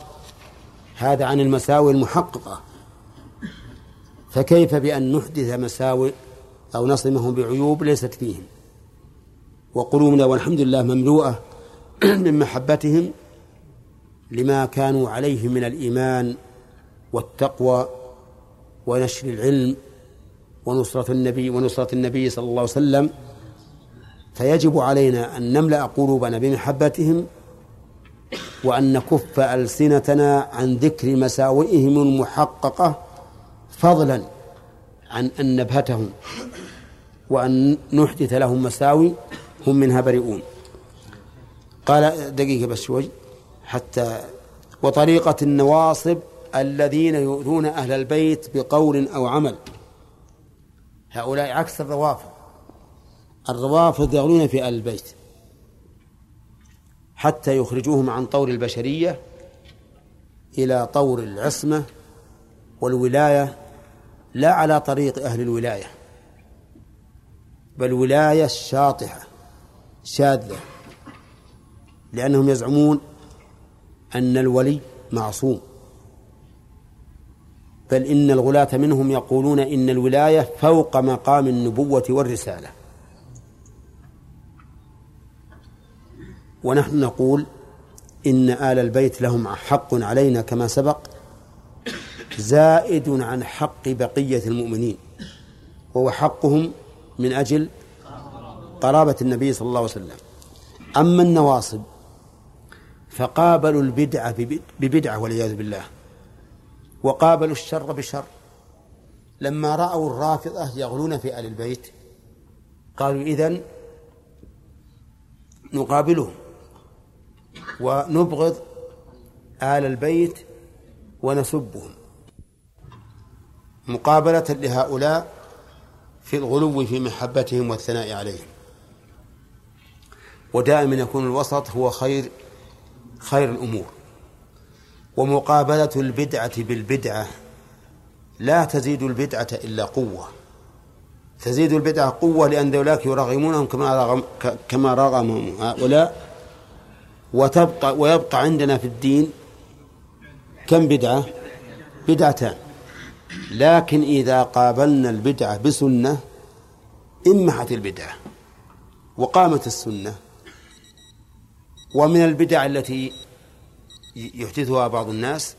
هذا عن المساوئ المحققة، فكيف بأن نحدث مساوئ أو نصمهم بعيوب ليست فيهم؟ وقلوبنا والحمد لله مملوءة من محبتهم لما كانوا عليه من الإيمان والتقوى ونشر العلم ونصرة النبي ونصرة النبي صلى الله عليه وسلم. فيجب علينا أن نملأ قلوبنا بمحبتهم، وأن نكف ألسنتنا عن ذكر مساوئهم المحققة، فضلا عن أن نبهتهم وأن نحدث لهم مساوي هم منها بريئون. قال دقيقة بس شوي حتى وطريقة النواصب الذين يؤذون أهل البيت بقول أو عمل. هؤلاء عكس الروافض، الروافض يغلون في أهل البيت حتى يخرجوهم عن طور البشرية إلى طور العصمة والولاية، لا على طريق أهل الولاية بل ولاية شاطحة شاذة، لأنهم يزعمون أن الولي معصوم، بل إن الغلاة منهم يقولون إن الولاية فوق مقام النبوة والرسالة. ونحن نقول إن آل البيت لهم حق علينا كما سبق، زائد عن حق بقية المؤمنين، وهو حقهم من أجل قرابة النبي صلى الله عليه وسلم. أما النواصب فقابلوا البدعة ببدعة والعياذ بالله، وقابلوا الشر بشر. لما رأوا الرافضة يغلون في آل البيت قالوا إذن نقابلهم ونبغض آل البيت ونسبهم، مقابلة لهؤلاء في الغلو في محبتهم والثناء عليهم. ودائما يكون الوسط هو خير خير الأمور. ومقابلة البدعة بالبدعة لا تزيد البدعة إلا قوة، تزيد البدعة قوة، لأن ذولاك يرغمونهم كما رغم كما رغمهم هؤلاء. وتبقى ويبقى عندنا في الدين كم بدعة؟ بدعتان. لكن إذا قابلنا البدعة بسنة انمحت البدعة وقامت السنة. ومن البدع التي يحدثها بعض الناس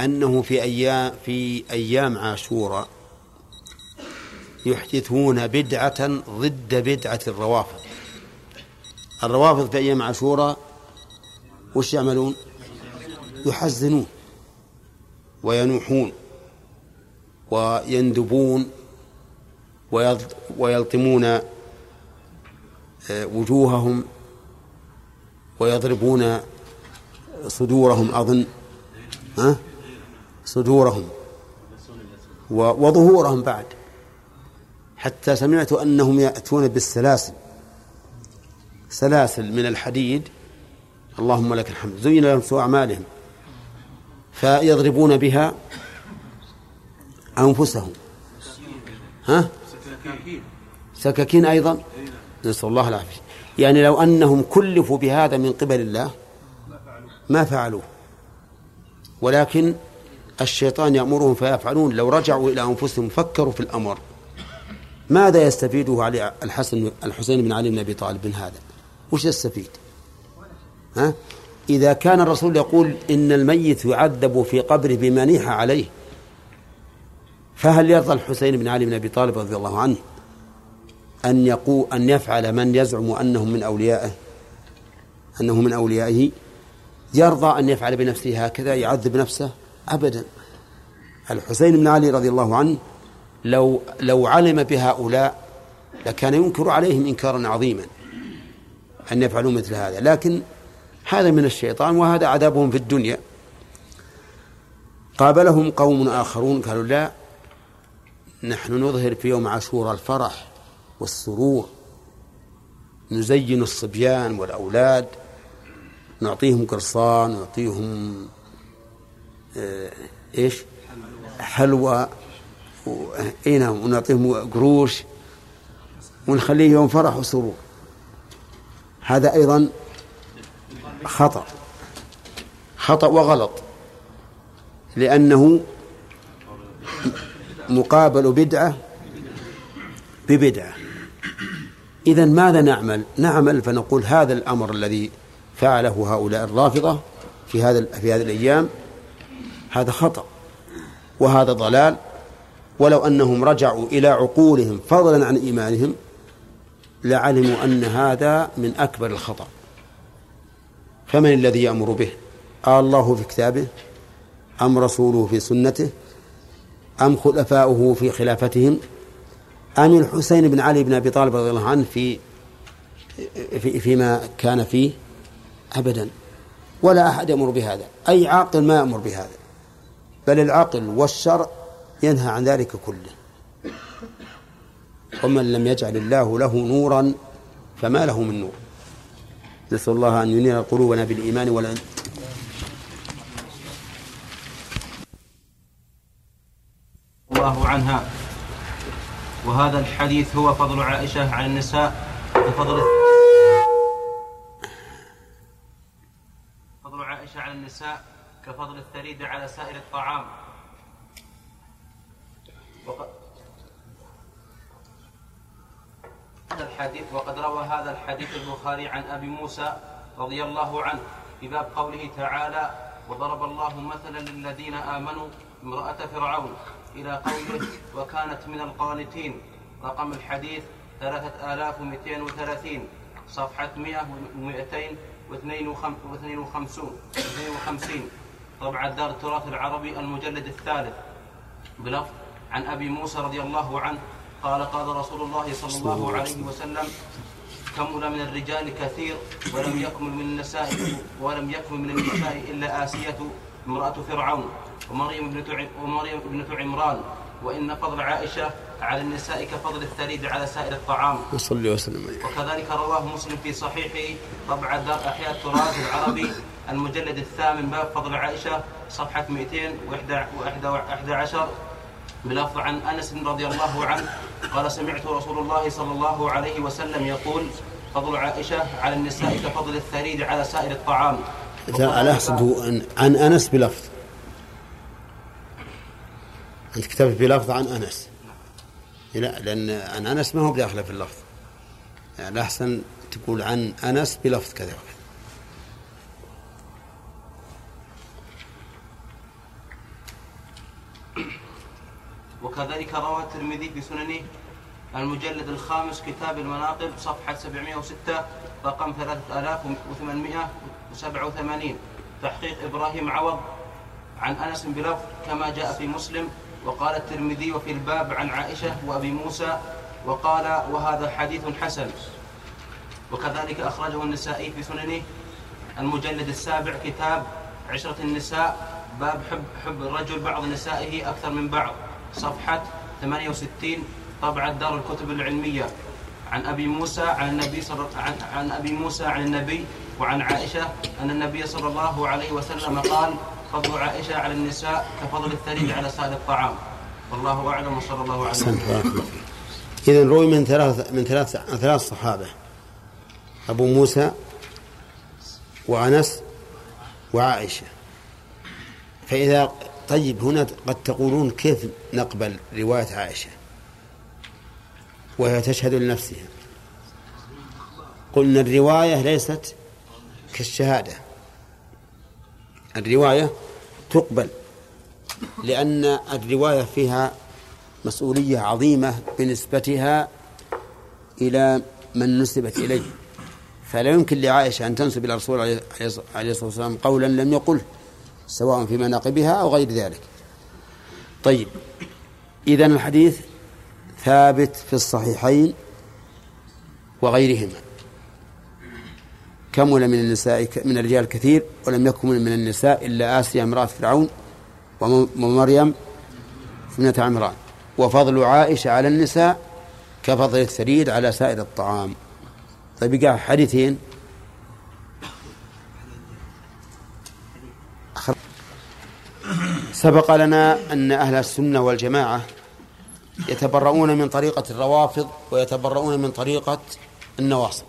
أنه في أيام في أيام عاشوراء يحدثون بدعة ضد بدعة الروافض. الروافض في أيام عاشوراء وش يعملون؟ يحزنون وينوحون ويندبون ويلطمون وجوههم ويضربون صدورهم، أظن ها؟ صدورهم وظهورهم بعد، حتى سمعت أنهم يأتون بالسلاسل، سلاسل من الحديد، اللهم لك الحمد، زين لهم سوء أعمالهم، فيضربون بها أنفسهم. ها؟ سكاكين أيضا، نسأل الله العافية. يعني لو أنهم كلفوا بهذا من قبل الله ما فعلوه، ولكن الشيطان يأمرهم فيفعلون. لو رجعوا إلى أنفسهم فكروا في الأمر ماذا يستفيده علي الحسن الحسين بن علي بن أبي طالب من هذا؟ وش يستفيد؟ ها؟ إذا كان الرسول يقول إن الميت يعذب في قبره بما نيح عليه، فهل يرضى الحسين بن علي بن أبي طالب رضي الله عنه أن يقول أن يفعل من يزعم أنه من أوليائه أنه من أوليائه؟ يرضى أن يفعل بنفسه هكذا يعذب نفسه؟ أبدا. الحسين بن علي رضي الله عنه لو لو علم بهؤلاء لكان ينكر عليهم إنكارا عظيما أن يفعلوا مثل هذا، لكن هذا من الشيطان وهذا عذابهم في الدنيا. قابلهم قوم آخرون قالوا لا، نحن نظهر في يوم عاشوراء الفرح والسرور، نزين الصبيان والأولاد، نعطيهم قرصان، نعطيهم اه إيش حلوى، ونعطيهم قروش، ونخليه يوم فرح وسرور. هذا أيضا خطأ خطأ وغلط، لأنه مقابل بدعة ببدعة. إذن ماذا نعمل؟ نعمل فنقول هذا الأمر الذي فعله هؤلاء الرافضة في هذا في هذه الأيام هذا خطأ وهذا ضلال، ولو أنهم رجعوا إلى عقولهم فضلا عن إيمانهم لعلموا أن هذا من أكبر الخطأ. فمن الذي يأمر به؟ آه الله في كتابه أم رسوله في سنته أم خلفاؤه في خلافتهم أم الحسين بن علي بن أبي طالب رضي الله عنه في في فيما كان فيه؟ أبدا، ولا أحد يأمر بهذا، أي عاقل ما يأمر بهذا، بل العقل والشرع ينهى عن ذلك كله. ومن لم يجعل الله له نورا فما له من نور. نسأل الله أن ينير قلوبنا بالإيمان ولا الله عنها. وهذا الحديث هو فضل عائشة على النساء وفضل فضل عائشة على النساء كفضل الثريد على سائر الطعام. وقد روى هذا الحديث البخاري عن أبي موسى رضي الله عنه في باب قوله تعالى وضرب الله مثلا للذين آمنوا امرأة فرعون إلى قوله وكانت من القانتين. رقم الحديث ثلاثة آلاف ومئتين وثلاثين، صفحة مئة ومئتين واثنين وخمسين، طبعة دار التراث العربي المجلد الثالث، بلفظ عن أبي موسى رضي الله عنه قال قال رسول الله صلى الله عليه وسلم كمل من الرجال كثير ولم يكمل من النساء ولم يكمل من النساء إلا آسية امرأة فرعون ومريم ابنة عمران، وإن فضل عائشة على النساء كفضل الثريد على سائر الطعام. وصلي وسلم. وكذلك رواه مسلم في صحيحه طبعة دار أحياء التراث العربي المجلد الثامن باب فضل عائشة صفحة مئتين وإحدى عشر، بلفظ عن أنس رضي الله عنه قال سمعت رسول الله صلى الله عليه وسلم يقول فضل عائشة على النساء كفضل الثريد على سائر الطعام. لا أحسده أن عن أنس بلفظ، أنت كتبت بلفظ عن أنس، لا، لأن عن أنس ما هو بداخله في اللفظ، يعني الأحسن تقول عن أنس بلفظ كذا. وكذلك روى الترمذي في سننه المجلد الخامس كتاب المناقب صفحة سبعمائة وستة رقم ثلاثة آلاف وثمانمائة وسبعة وثمانين، تحقيق إبراهيم عوض عن أنس بلفظ كما جاء في مسلم. وقال الترمذي وفي الباب عن عائشة وأبي موسى وقال وهذا حديث حسن. وكذلك أخرجه النسائي في سننه المجلد السابع كتاب عشرة النساء باب حب, حب الرجل بعض نسائه أكثر من بعض، صفحة ثمانية وستين طبعة دار الكتب العلمية، عن أبي موسى عن النبي صلى عن, عن أبي موسى عن النبي وعن عائشة أن النبي صلى الله عليه وسلم قال فضل عائشة على النساء كفضل الثريد على سائر الطعام. والله أعلم وصلى الله عليه وسلم. إذن روي من ثلاث من ثلاث ثلاث صحابة، أبو موسى وأنس وعائشة. فإذا طيب هنا قد تقولون كيف نقبل رواية عائشة وهي تشهد لنفسها؟ قلنا الرواية ليست كالشهادة، الرواية تقبل، لأن الرواية فيها مسؤولية عظيمة بنسبتها إلى من نسبت إليه، فلا يمكن لعائشة أن تنسب إلى الرسول عليه الصلاة والسلام قولا لم يقل، سواء في مناقبها أو غير ذلك. طيب، إذن الحديث ثابت في الصحيحين وغيرهما، كمل من النساء من الرجال كثير، ولم يكمل من النساء إلا آسية امرأة فرعون ومريم ابنة عمران، وفضل عائشة على النساء كفضل الثريد على سائر الطعام. طيب، بقى حديثين سبق لنا أن أهل السنة والجماعة يتبرؤون من طريقة الروافض ويتبرؤون من طريقة النواصب،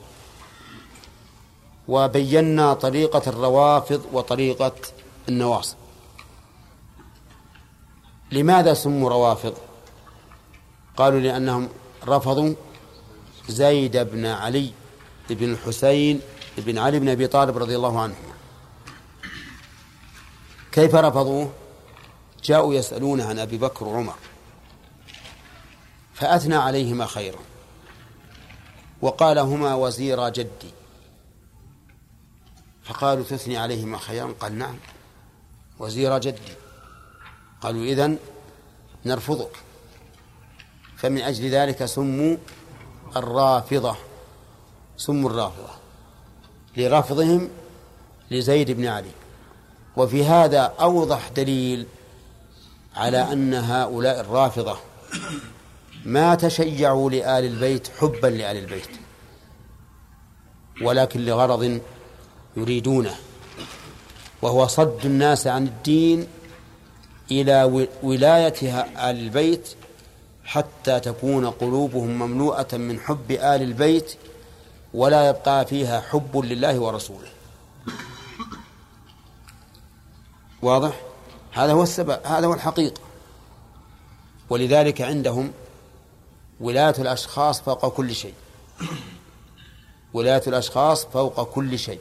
وبينا طريقة الروافض وطريقة النواصب. لماذا سموا روافض؟ قالوا لأنهم رفضوا زيد بن علي بن الحسين بن علي بن أبي طالب رضي الله عنه. كيف رفضوه؟ جاءوا يسألون عن أبي بكر وعمر، فأثنى عليهما خيرا وقال هما وزير جدي، فقالوا تثني عليهما خيرا؟ قال نعم وزير جدي. قالوا إذن نرفضك، فمن أجل ذلك سموا الرافضة، سموا الرافضة لرفضهم لزيد بن علي. وفي هذا أوضح دليل على أن هؤلاء الرافضة ما تشيعوا لآل البيت حبا لآل البيت، ولكن لغرض يريدونه، وهو صد الناس عن الدين إلى ولاية آل البيت حتى تكون قلوبهم مملوءة من حب آل البيت ولا يبقى فيها حب لله ورسوله. واضح؟ هذا هو السبب، هذا هو الحقيقة. ولذلك عندهم ولاية الأشخاص فوق كل شيء، ولاية الأشخاص فوق كل شيء.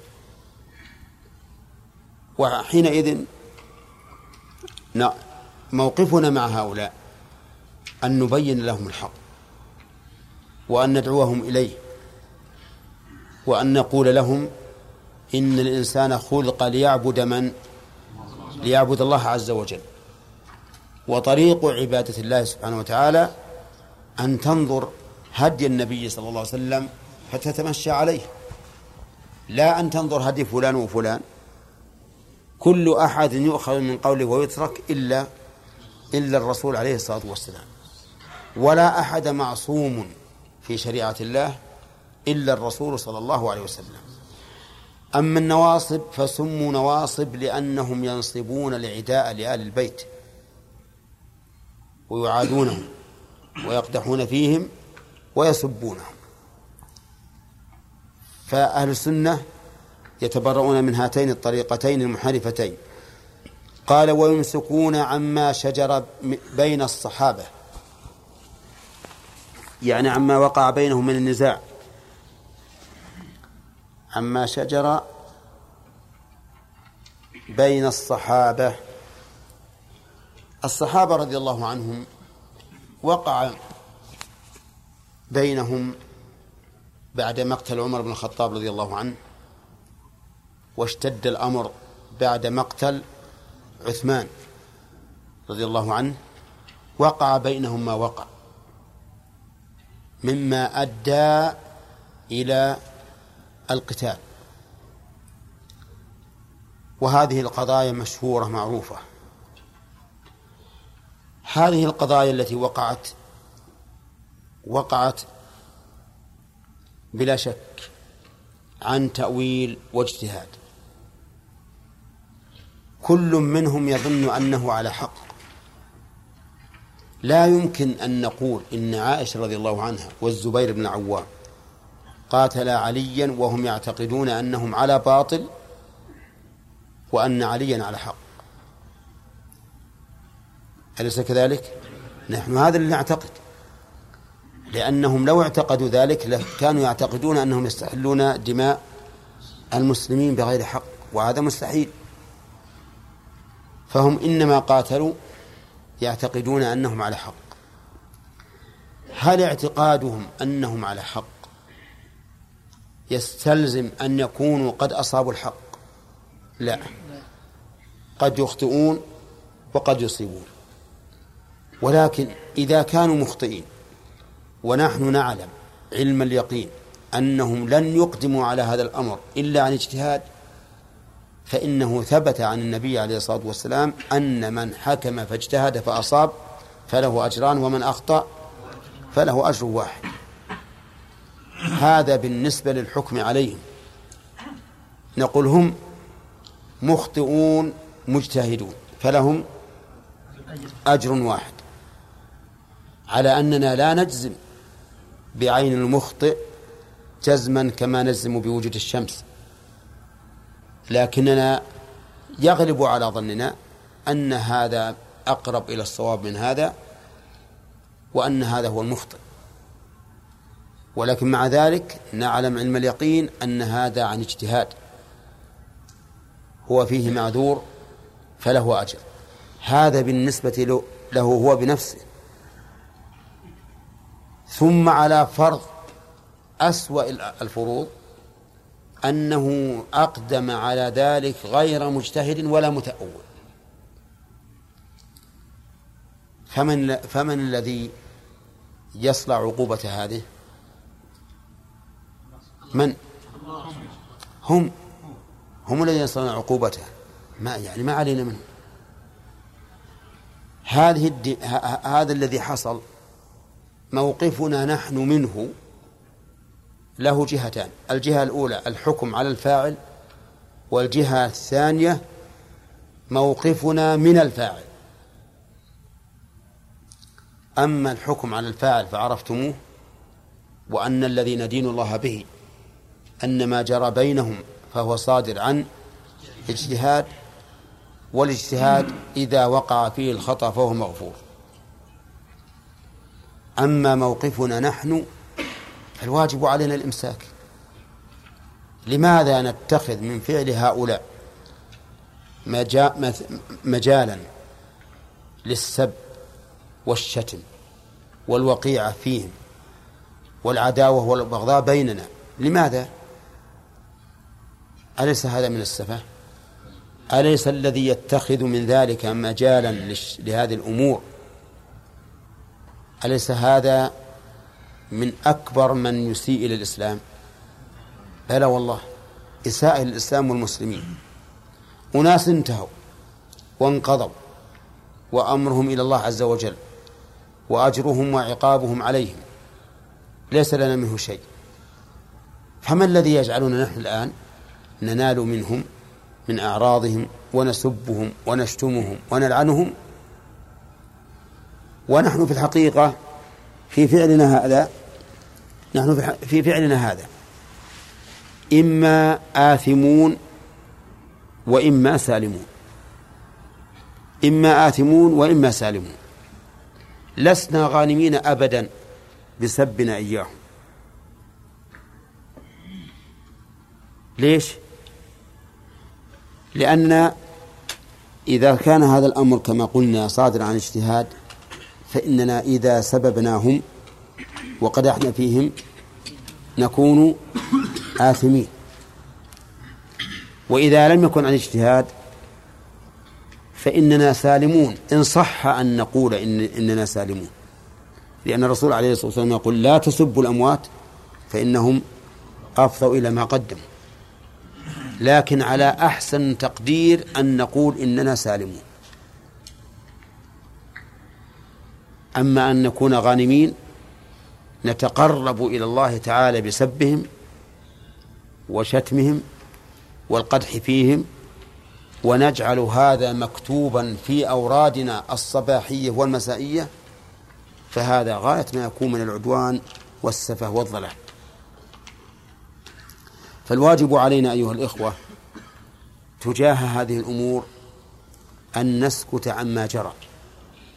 وحينئذ موقفنا مع هؤلاء أن نبين لهم الحق، وأن ندعوهم إليه، وأن نقول لهم إن الإنسان خلق ليعبد من؟ ليعبد الله عز وجل، وطريق عبادة الله سبحانه وتعالى أن تنظر هدي النبي صلى الله عليه وسلم فتتمشى عليه، لا أن تنظر هدي فلان وفلان. كل أحد يؤخذ من قوله ويترك إلا إلا الرسول عليه الصلاة والسلام، ولا أحد معصوم في شريعة الله إلا الرسول صلى الله عليه وسلم. أما النواصب فسموا نواصب لأنهم ينصبون العداء لآل البيت ويعادونهم ويقدحون فيهم ويسبونهم. فأهل السنة يتبرؤون من هاتين الطريقتين المنحرفتين. قال ويمسكون عما شجر بين الصحابة، يعني عما وقع بينهم من النزاع، عما شجر بين الصحابة. الصحابة رضي الله عنهم وقع بينهم بعد مقتل عمر بن الخطاب رضي الله عنه، واشتد الأمر بعد مقتل عثمان رضي الله عنه، وقع بينهم ما وقع مما أدى إلى القتال. وهذه القضايا مشهورة معروفة. هذه القضايا التي وقعت وقعت بلا شك عن تأويل واجتهاد، كل منهم يظن أنه على حق. لا يمكن أن نقول إن عائشة رضي الله عنها والزبير بن عوام قاتلا عليا وهم يعتقدون أنهم على باطل وأن عليا على حق، أليس كذلك؟ نحن هذا اللي نعتقد، لأنهم لو اعتقدوا ذلك كانوا يعتقدون أنهم يستحلون دماء المسلمين بغير حق، وهذا مستحيل. فهم إنما قاتلوا يعتقدون أنهم على حق. هل اعتقادهم أنهم على حق يستلزم أن يكونوا قد أصابوا الحق؟ لا، قد يخطئون وقد يصيبون. ولكن إذا كانوا مخطئين ونحن نعلم علم اليقين أنهم لن يقدموا على هذا الأمر إلا عن اجتهاد، فإنه ثبت عن النبي عليه الصلاة والسلام أن من حكم فاجتهد فأصاب فله أجران ومن أخطأ فله أجر واحد. هذا بالنسبة للحكم عليهم. نقول هم مخطئون مجتهدون فلهم أجر واحد، على أننا لا نجزم بعين المخطئ جزما كما نجزم بوجود الشمس، لكننا يغلب على ظننا أن هذا أقرب إلى الصواب من هذا وأن هذا هو المخطئ، ولكن مع ذلك نعلم علم اليقين أن هذا عن اجتهاد هو فيه معذور فله أجر. هذا بالنسبة له هو بنفسه. ثم على فرض أسوأ الفروض أنه أقدم على ذلك غير مجتهد ولا متأول، فمن, فمن الذي يصلع عقوبة هذه؟ من هم؟ هم الذين يصلون عقوبتها، ما يعني ما علينا منهم. هذه الدي... ه... هذا الذي حصل موقفنا نحن منه له جهتان: الجهة الأولى الحكم على الفاعل، والجهة الثانية موقفنا من الفاعل. أما الحكم على الفاعل فعرفتموه، وأن الذي ندين الله به أن ما جرى بينهم فهو صادر عن اجتهاد، والاجتهاد إذا وقع فيه الخطأ فهو مغفور. أما موقفنا نحن فالواجب علينا الإمساك. لماذا نتخذ من فعل هؤلاء مجالا للسب والشتم والوقيعة فيهم والعداوة والبغضاء بيننا؟ لماذا؟ أليس هذا من السفة؟ أليس الذي يتخذ من ذلك مجالا لهذه الأمور أليس هذا من أكبر من يسيء إلى الإسلام؟ بلى والله، إساءة للإسلام والمسلمين. أناس انتهوا وانقضوا وأمرهم إلى الله عز وجل، وأجرهم وعقابهم عليهم، ليس لنا منه شيء. فما الذي يجعلنا نحن الآن ننال منهم من أعراضهم ونسبهم ونشتمهم ونلعنهم، ونحن في الحقيقة في فعلنا هذا نحن في فعلنا هذا إما آثمون وإما سالمون إما آثمون وإما سالمون لسنا غانمين أبدا بسبنا إياهم. ليش؟ لأن إذا كان هذا الأمر كما قلنا صادر عن اجتهاد فإننا إذا سببناهم وقدحنا فيهم نكون آثمين، وإذا لم يكن عن اجتهاد فإننا سالمون، إن صح أن نقول إن إننا سالمون، لأن الرسول عليه الصلاة والسلام يقول: لا تسبوا الأموات فإنهم أفضوا إلى ما قدموا. لكن على أحسن تقدير أن نقول إننا سالمون. أما أن نكون غانمين نتقرب إلى الله تعالى بسبهم وشتمهم والقدح فيهم، ونجعل هذا مكتوبا في أورادنا الصباحية والمسائية، فهذا غاية ما يكون من العدوان والسفه والضلال. فالواجب علينا أيها الإخوة تجاه هذه الأمور أن نسكت عما جرى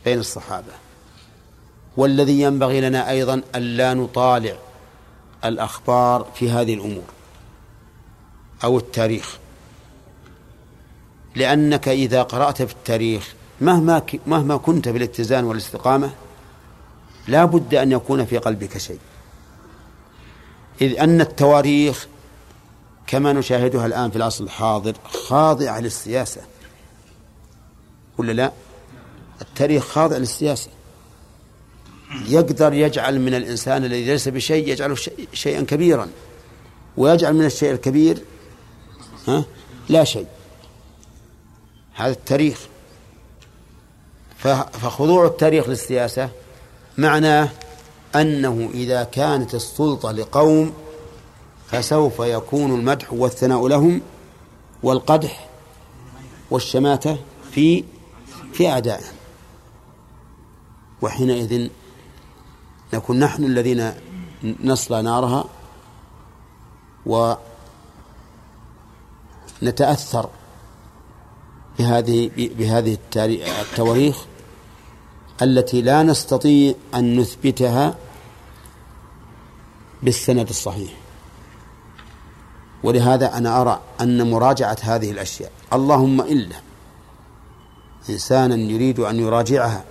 بين الصحابة، والذي ينبغي لنا أيضا ألا نطالع الأخبار في هذه الأمور أو التاريخ، لأنك إذا قرأت في التاريخ مهما مهما كنت بالاتزان والاستقامة لا بد أن يكون في قلبك شيء، إذ أن التواريخ كما نشاهدها الآن في العصر الحاضر خاضعة للسياسة، ولا لا؟ التاريخ خاضع للسياسة، يقدر يجعل من الإنسان الذي ليس بشيء يجعله شيئا كبيرا، ويجعل من الشيء الكبير ها؟ لا شيء. هذا التاريخ، فخضوع التاريخ للسياسة معناه أنه إذا كانت السلطة لقوم فسوف يكون المدح والثناء لهم والقدح والشماتة في في أعدائهم، وحينئذ نكون نحن الذين نصلى نارها ونتأثر بهذه بهذه التواريخ التي لا نستطيع أن نثبتها بالسند الصحيح. ولهذا أنا أرى أن مراجعة هذه الأشياء، اللهم إلا إنسانا يريد أن يراجعها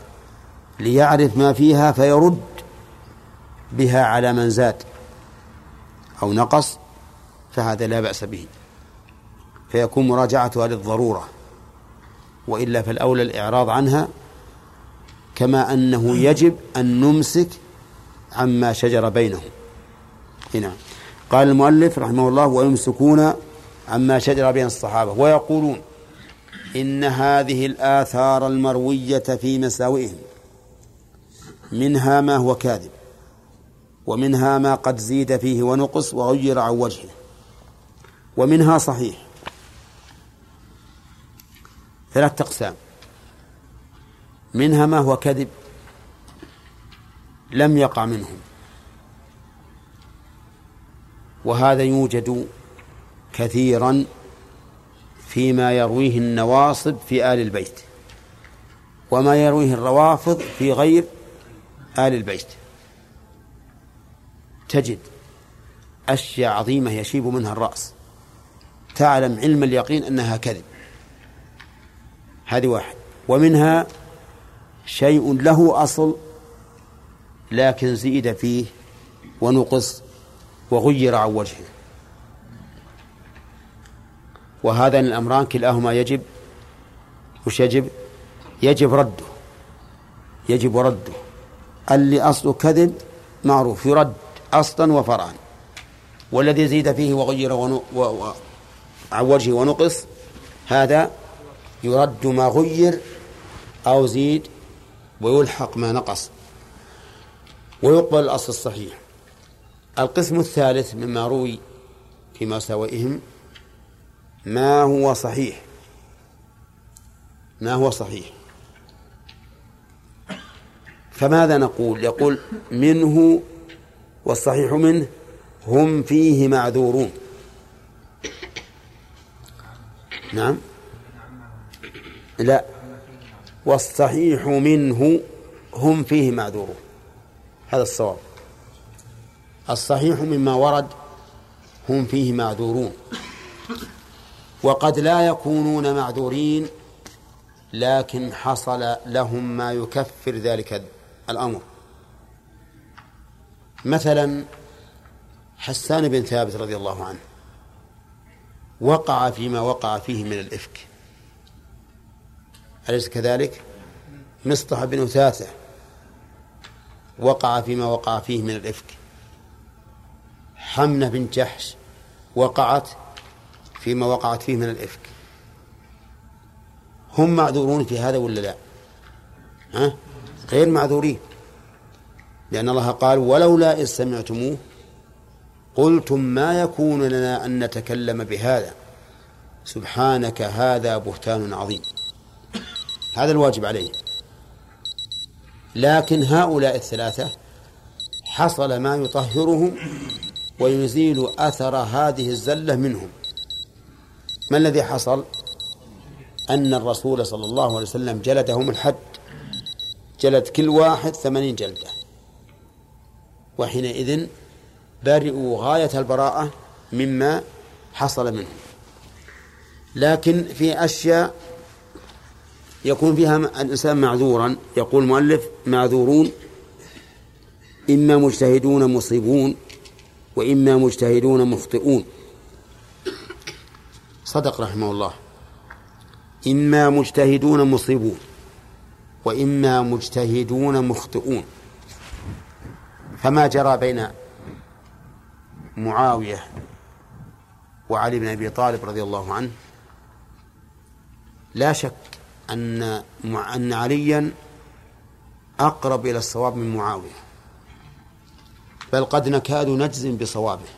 ليعرف ما فيها فيرد بها على من زاد أو نقص، فهذا لا بأس به، فيكون مراجعتها للضرورة، وإلا فالأولى الإعراض عنها، كما أنه يجب أن نمسك عما شجر بينهم. هنا قال المؤلف رحمه الله: ويمسكون عما شجر بين الصحابة ويقولون إن هذه الآثار المروية في مساوئهم منها ما هو كاذب، ومنها ما قد زيد فيه ونقص وغير عن وجهه، ومنها صحيح. ثلاث أقسام: منها ما هو كذب لم يقع منهم، وهذا يوجد كثيرا فيما يرويه النواصب في آل البيت وما يرويه الروافض في غير آل البيت، تجد أشياء عظيمة يشيب منها الرأس تعلم علم اليقين أنها كذب، هذه واحد. ومنها شيء له أصل لكن زيد فيه ونقص وغير عن وجهه، وهذان الأمران كلاهما يجب وش يجب يجب رده، يجب رده. اللي أصله كذب معروف يرد أصلا وفرعا، والذي زيد فيه وغير ون... و... و... عن وجهه ونقص هذا يرد ما غير أو زيد ويلحق ما نقص ويقبل الأصل الصحيح. القسم الثالث مما روي في مساوئهم ما هو صحيح، ما هو صحيح. فماذا نقول؟ يقول منه والصحيح منه هم فيه معذورون. نعم، لا، والصحيح منه هم فيه معذورون، هذا الصواب. الصحيح مما ورد هم فيه معذورون، وقد لا يكونون معذورين لكن حصل لهم ما يكفر ذلك الأمر. مثلا حسان بن ثابت رضي الله عنه وقع فيما وقع فيه من الإفك، أليس كذلك؟ مصطح بن أثاثة وقع فيما وقع فيه من الإفك، حمنة بن جحش وقعت فيما وقعت فيه من الإفك، هم معذورون في هذا ولا لا؟ ها؟ غير معذورين، لأن الله قال: ولولا إذ سمعتموه قلتم ما يكون لنا أن نتكلم بهذا سبحانك هذا بهتان عظيم. هذا الواجب عليه. لكن هؤلاء الثلاثة حصل ما يطهرهم ويزيل أثر هذه الزلة منهم. ما الذي حصل؟ أن الرسول صلى الله عليه وسلم جلدهم الحد، جلد كل واحد ثمانين جلدة، وحينئذ برئوا غاية البراءة مما حصل منهم. لكن في أشياء يكون فيها الإنسان معذورا، يقول المؤلف معذورون إما مجتهدون مصيبون وإما مجتهدون مخطئون. صدق رحمه الله، إما مجتهدون مصيبون وإما مجتهدون مخطئون. فما جرى بين معاوية وعلي بن أبي طالب رضي الله عنه لا شك أن أن عليا أقرب إلى الصواب من معاوية، بل قد نكاد نجزم بصوابه،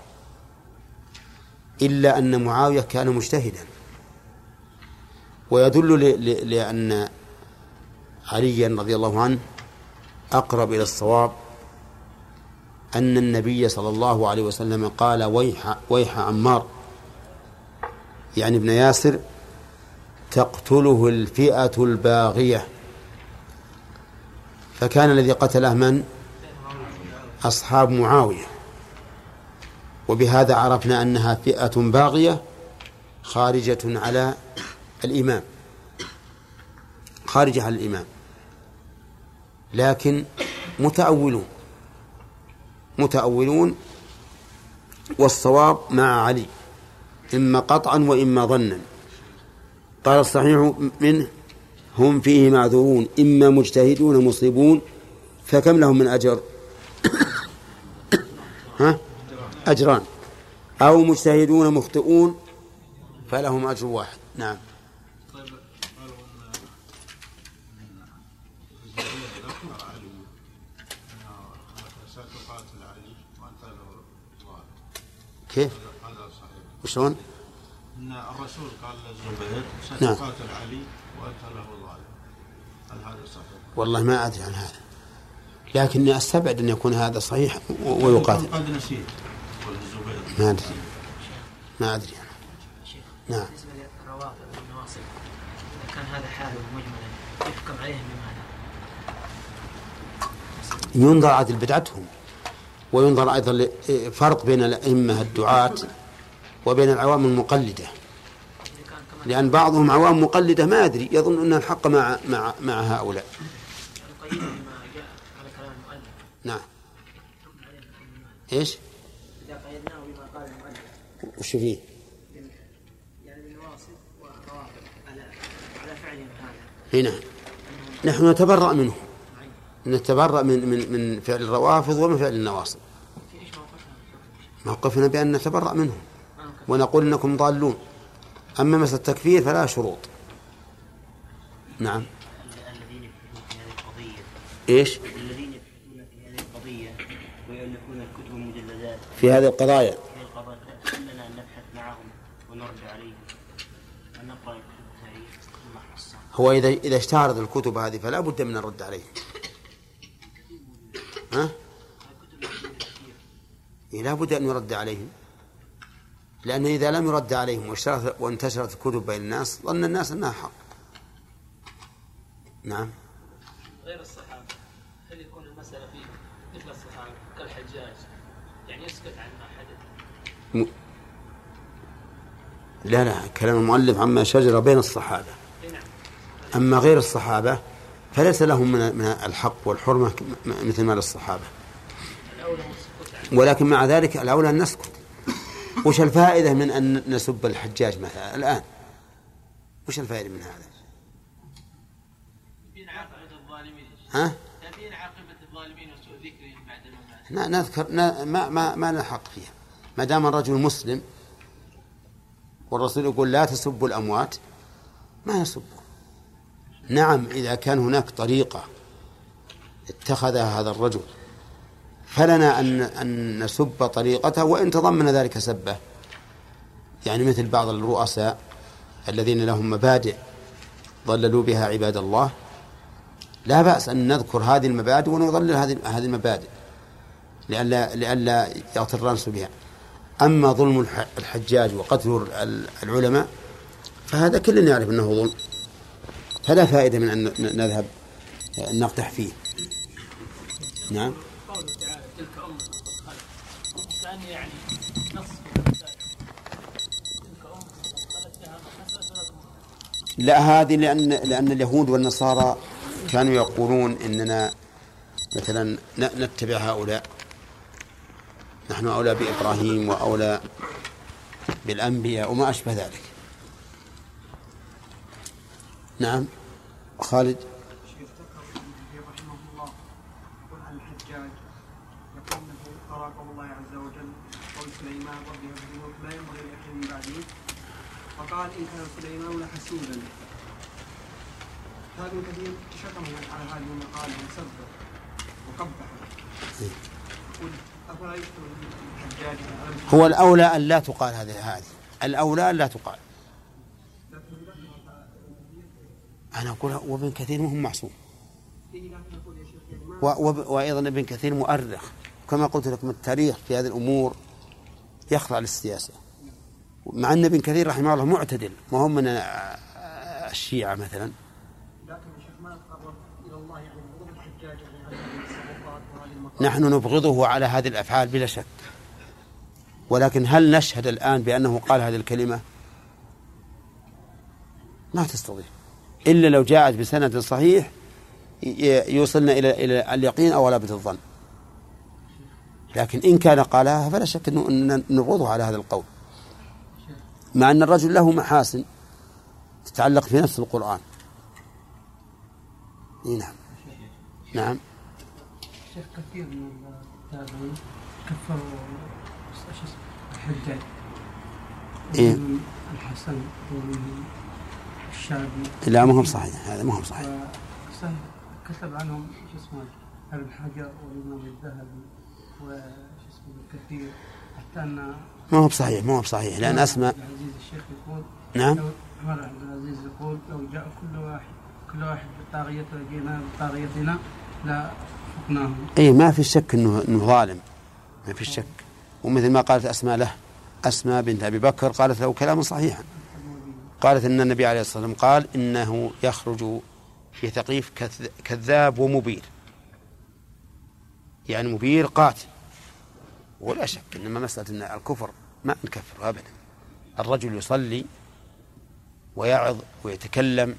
إلا أن معاوية كان مجتهدا. ويدل لأن عليا رضي الله عنه أقرب إلى الصواب أن النبي صلى الله عليه وسلم قال ويح, ويح عمار، يعني ابن ياسر، تقتله الفئة الباغية. فكان الذي قتله من؟ أصحاب معاوية، وبهذا عرفنا أنها فئة باغية خارجة على الإمام، خارجة على الإمام، لكن متأولون متأولون والصواب مع علي إما قطعا وإما ظنا. قال الصحيح منه هم فيه معذورون إما مجتهدون مصيبون، فكم لهم من أجر؟ ها؟ أجران. أو مجتهدون مخطئون فلهم أجر واحد. نعم. كيف؟ وشون؟ إن الرسول قال للزبير ستقاتل علي وأنت له ظالم، هل هذا صحيح؟ والله ما أدري عن هذا، لكني أستبعد أن يكون هذا صحيح ويقاتل. قد نسيت والزبير. ما أدري ما أدري أنا. نعم. بالنسبة للروافض والنواصب إذا كان هذا حاله مجملا يحكم عليهم بماذا؟ ينظر عدل بدعتهم، وينظر أيضا فرق بين الأئمة الدعاة وبين العوام المقلدة، لأن بعضهم عوام مقلدة ما أدري يظن أن الحق مع مع مع هؤلاء. نعم. إيش؟ إذا قيدناه بما قال المؤلف. وش فيه؟ يعني النواصب والروافض على على فعلهم هذا. هنا نحن نتبرأ منه. نتبرأ من من من فعل الروافض ومن فعل النواصب. موقفنا بأن نتبرأ منهم ونقول إنكم ضالون. أما مسألة التكفير فلا شروط. نعم. الذين يبحثون في هذه القضية. إيش؟ الذين يبحثون في هذه القضية ويؤلفون الكتب والمجلدات. في هذه القضايا. في القضايا كلنا نبحث معهم ونرجع عليهم ونقرأ التاريخ والمحصن. هو إذا إذا اشتهرت الكتب هذه فلا بد من الرد عليهم. ها؟ لا بد أن يرد عليهم، لأن إذا لم يرد عليهم وانتشرت الكتب بين الناس ظن الناس أنها حق. نعم. غير الصحابة، هل يكون المسألة فيه مثل الصحابة كالحجاج يعني يسكت عن ما حدث؟ م... لا لا كلام المؤلف عما شجر بين الصحابة. أما غير الصحابة فليس لهم من الحق والحرمة مثل ما للصحابة، ولكن مع ذلك الأولى أن نسكت. وش الفائدة من أن نسب الحجاج مثلا الآن؟ وش الفائدة من هذا؟ ها؟ تبين عاقبة الظالمين وسوء ذكرهم بعد الممات. نذكر ما ما ما نحق فيها ما دام الرجل مسلم والرسول يقول لا تسبوا الأموات ما نسبه. نعم إذا كان هناك طريقة اتخذها هذا الرجل فلنا أن, أن نسب طريقته وإن تضمن ذلك سبه، يعني مثل بعض الرؤساء الذين لهم مبادئ ضللوا بها عباد الله، لا بأس أن نذكر هذه المبادئ ونضلل هذه المبادئ لئلا لئلا يغتر الناس بها. أما ظلم الحجاج وقتل العلماء فهذا كلنا يعرف أنه ظلم، فلا فائدة من أن نذهب أن نقتح فيه. نعم. قوله تعالى تلك أمة قد خلت، يعني نص تلك أمة قد خلت لها ما حصلت لا هذه لأن لأن اليهود والنصارى كانوا يقولون إننا مثلا نتبع هؤلاء، نحن أولى بإبراهيم وأولى بالأنبياء وما أشبه ذلك. نعم خالد. شيخ ذكر ابن رحمه الله يقول عن الحجاج يقول أنه قرأ قول الله عز وجل قول سليمان ربي هب لي ملكا لا ينبغي لأحد من بعدي فقال إن كان سليمان لحسودا. هذا كثير شتمه على هذه المقالة وسبه وقبحه. يقول أفلا يشتم الحجاج؟ هو الأولى أن لا تقال هذه، هذه الأولى أن لا تقال. أنا أقول وابن كثير مهم معصوم، وأيضا ابن كثير مؤرخ، كما قلت لكم التاريخ في هذه الأمور يخضع للسياسة، مع أن ابن كثير رحمه الله معتدل وهم من الشيعة مثلا. نحن نبغضه على هذه الأفعال بلا شك، ولكن هل نشهد الآن بأنه قال هذه الكلمة؟ ما تستطيع إلا لو جاءت بسند صحيح يوصلنا إلى اليقين أو غلبة الظن، لكن إن كان قالها فلا شك أن نبغضه على هذا القول، مع أن الرجل له محاسن تتعلق في نفس القرآن. نعم نعم. شيخ كثير من التابعين كفروا الحجاج، من الحسن ومن الشعبي. لا ما هم صحيح، هذا ما هم صحيح. كتب عنهم شو اسمه ابن حجر والإمام الذهبي وش اسمه كثير، حتى أن ما هو بصحيح، ما هو بصحيح، لأن أسماء العزيز الشيخ يقول نعم عمر عبد العزيز يقول لو جاء كل واحد كل واحد بطاغيته لقينا بطاغيتنا لا فقناهم. إيه ما في شك إنه إنه ظالم، ما في شك، ومثل ما قالت أسماء له، أسماء بنت أبي بكر قالت له كلاما صحيحا، قالت أن النبي عليه الصلاة والسلام قال إنه يخرج في ثقيف كذاب ومبير، يعني مبير قاتل. ولا شك إنما مسألة أن الكفر ما نكفر أبدا، الرجل يصلي ويعظ ويتكلم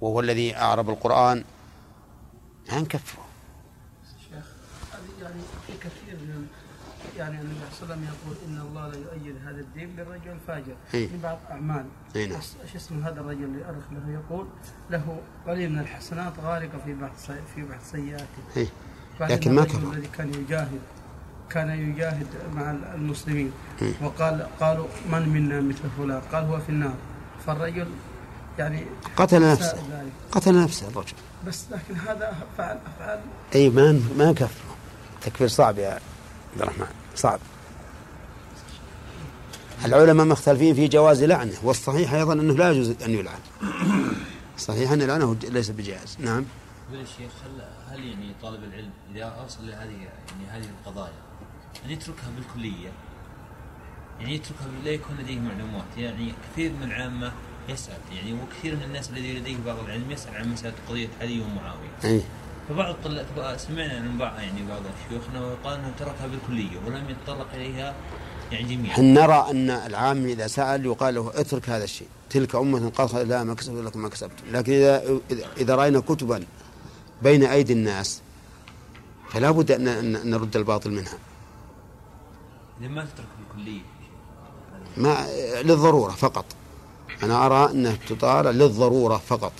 وهو الذي أعرب القرآن، ما نكفره. شيخ يعني في كثير من يعني النبي صلى الله عليه وسلم يقول إن الله لا يؤيد هذا الدين بالرجل الفاجر من بعض أعمال. إيش اسم هذا الرجل اللي أرخ له يقول له قليل من الحسنات غارقة في بعض في بعض سيئاته. لكن ما كفر. الذي كان يجاهد كان يجاهد مع المسلمين إيه؟ وقال قالوا من منا مثل فلان قال هو في النار، فالرجل يعني قتل نفسه ذلك. قتل نفسه الرجل، بس لكن هذا فعل أفعال أي ما ما كفر. تكفير صعب يا عبد الرحمن، صعب. العلماء مختلفين في جواز لعنه، والصحيح أيضا أنه لا يجوز أن يلعن، صحيح أن لعنه ليس بجائز. نعم. يقول الشيخ هل يعني طالب العلم إذا أوصل لهذه يعني هذه القضايا أن يتركها بالكلية، يعني يتركها لا يكون لديه معلومات، يعني كثير من العامة يسأل، يعني وكثير من الناس الذي لديه بعض العلم يسأل عن مسألة قضية علي ومعاوية. أي. فبعض سمعنا عن بعض يعني بعض شيوخنا وقال أنه تركها بالكلية ولم يتطرق إليها يعني جميعا. هل نرى أن العام إذا سأل يقال له اترك هذا الشيء، تلك أمة قد خلت لها ما كسبت لكم ما كسبتم، لكن إذا إذا رأينا كتبا بين أيدي الناس فلا بد أن نرد الباطل منها. لما تترك الكلية؟ ما للضرورة فقط، أنا أرى أنه تطار للضرورة فقط،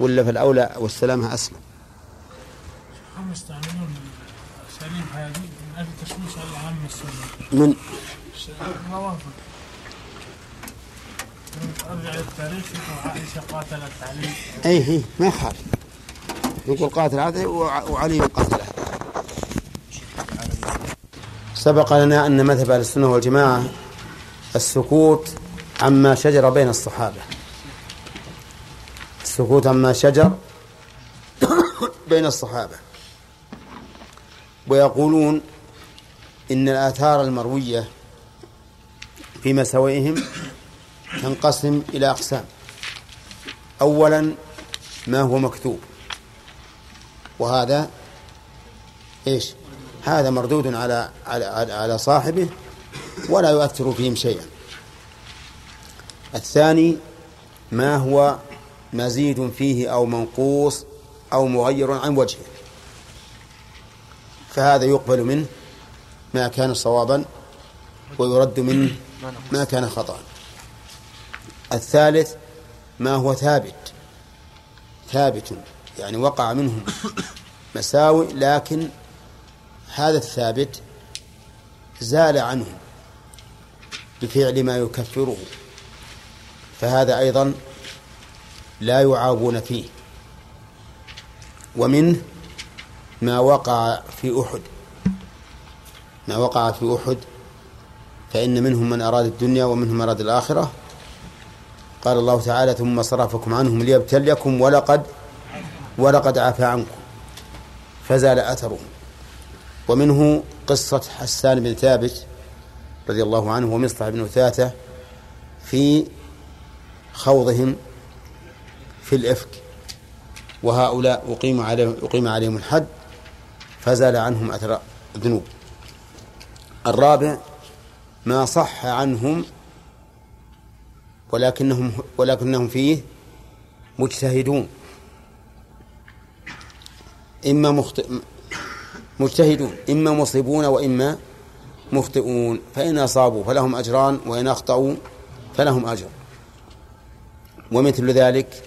ولا في الأولى والسلامة أسلم. هم يستعملون سليم هذه من أجل تشويش على العامة السنة من الروافض. أرجع للتاريخ وعائشة قاتلت علي. أي هي ما يخالف، نقول قاتل هذا وعلي قاتله. سبق لنا أن مذهب أهل السنة والجماعة السكوت عما شجر بين الصحابة، السكوت عما شجر بين الصحابة، ويقولون إن الآثار المروية في مساوئهم تنقسم إلى أقسام. أولا ما هو مكتوب، وهذا إيش؟ هذا مردود على على على صاحبه ولا يؤثر فيهم شيئا. الثاني ما هو مزيد فيه أو منقوص أو مغير عن وجهه، فهذا يقبل منه ما كان صوابا ويرد منه ما كان خطأ. الثالث ما هو ثابت ثابت يعني وقع منهم مساوئ، لكن هذا الثابت زال عنهم بفعل ما يكفره، فهذا أيضا لا يعابون فيه. ومنه ما وقع في أحد ما وقع في أحد فإن منهم من أراد الدنيا ومنهم من أراد الآخرة. قال الله تعالى: ثم صرفكم عنهم ليبتليكم ولقد ولقد عفا عنكم، فزال أثرهم. ومنه قصة حسان بن ثابت رضي الله عنه ومصطح بن أثاثة في خوضهم في الإفك، وهؤلاء أقيم عليهم, أقيم عليهم الحد فزال عنهم أثر الذنوب. الرابع ما صح عنهم ولكنهم, ولكنهم فيه مجتهدون، إما مخطئ مجتهدون إما مصيبون وإما مخطئون، فإن أصابوا فلهم أجران وإن أخطأوا فلهم أجر. ومثل ذلك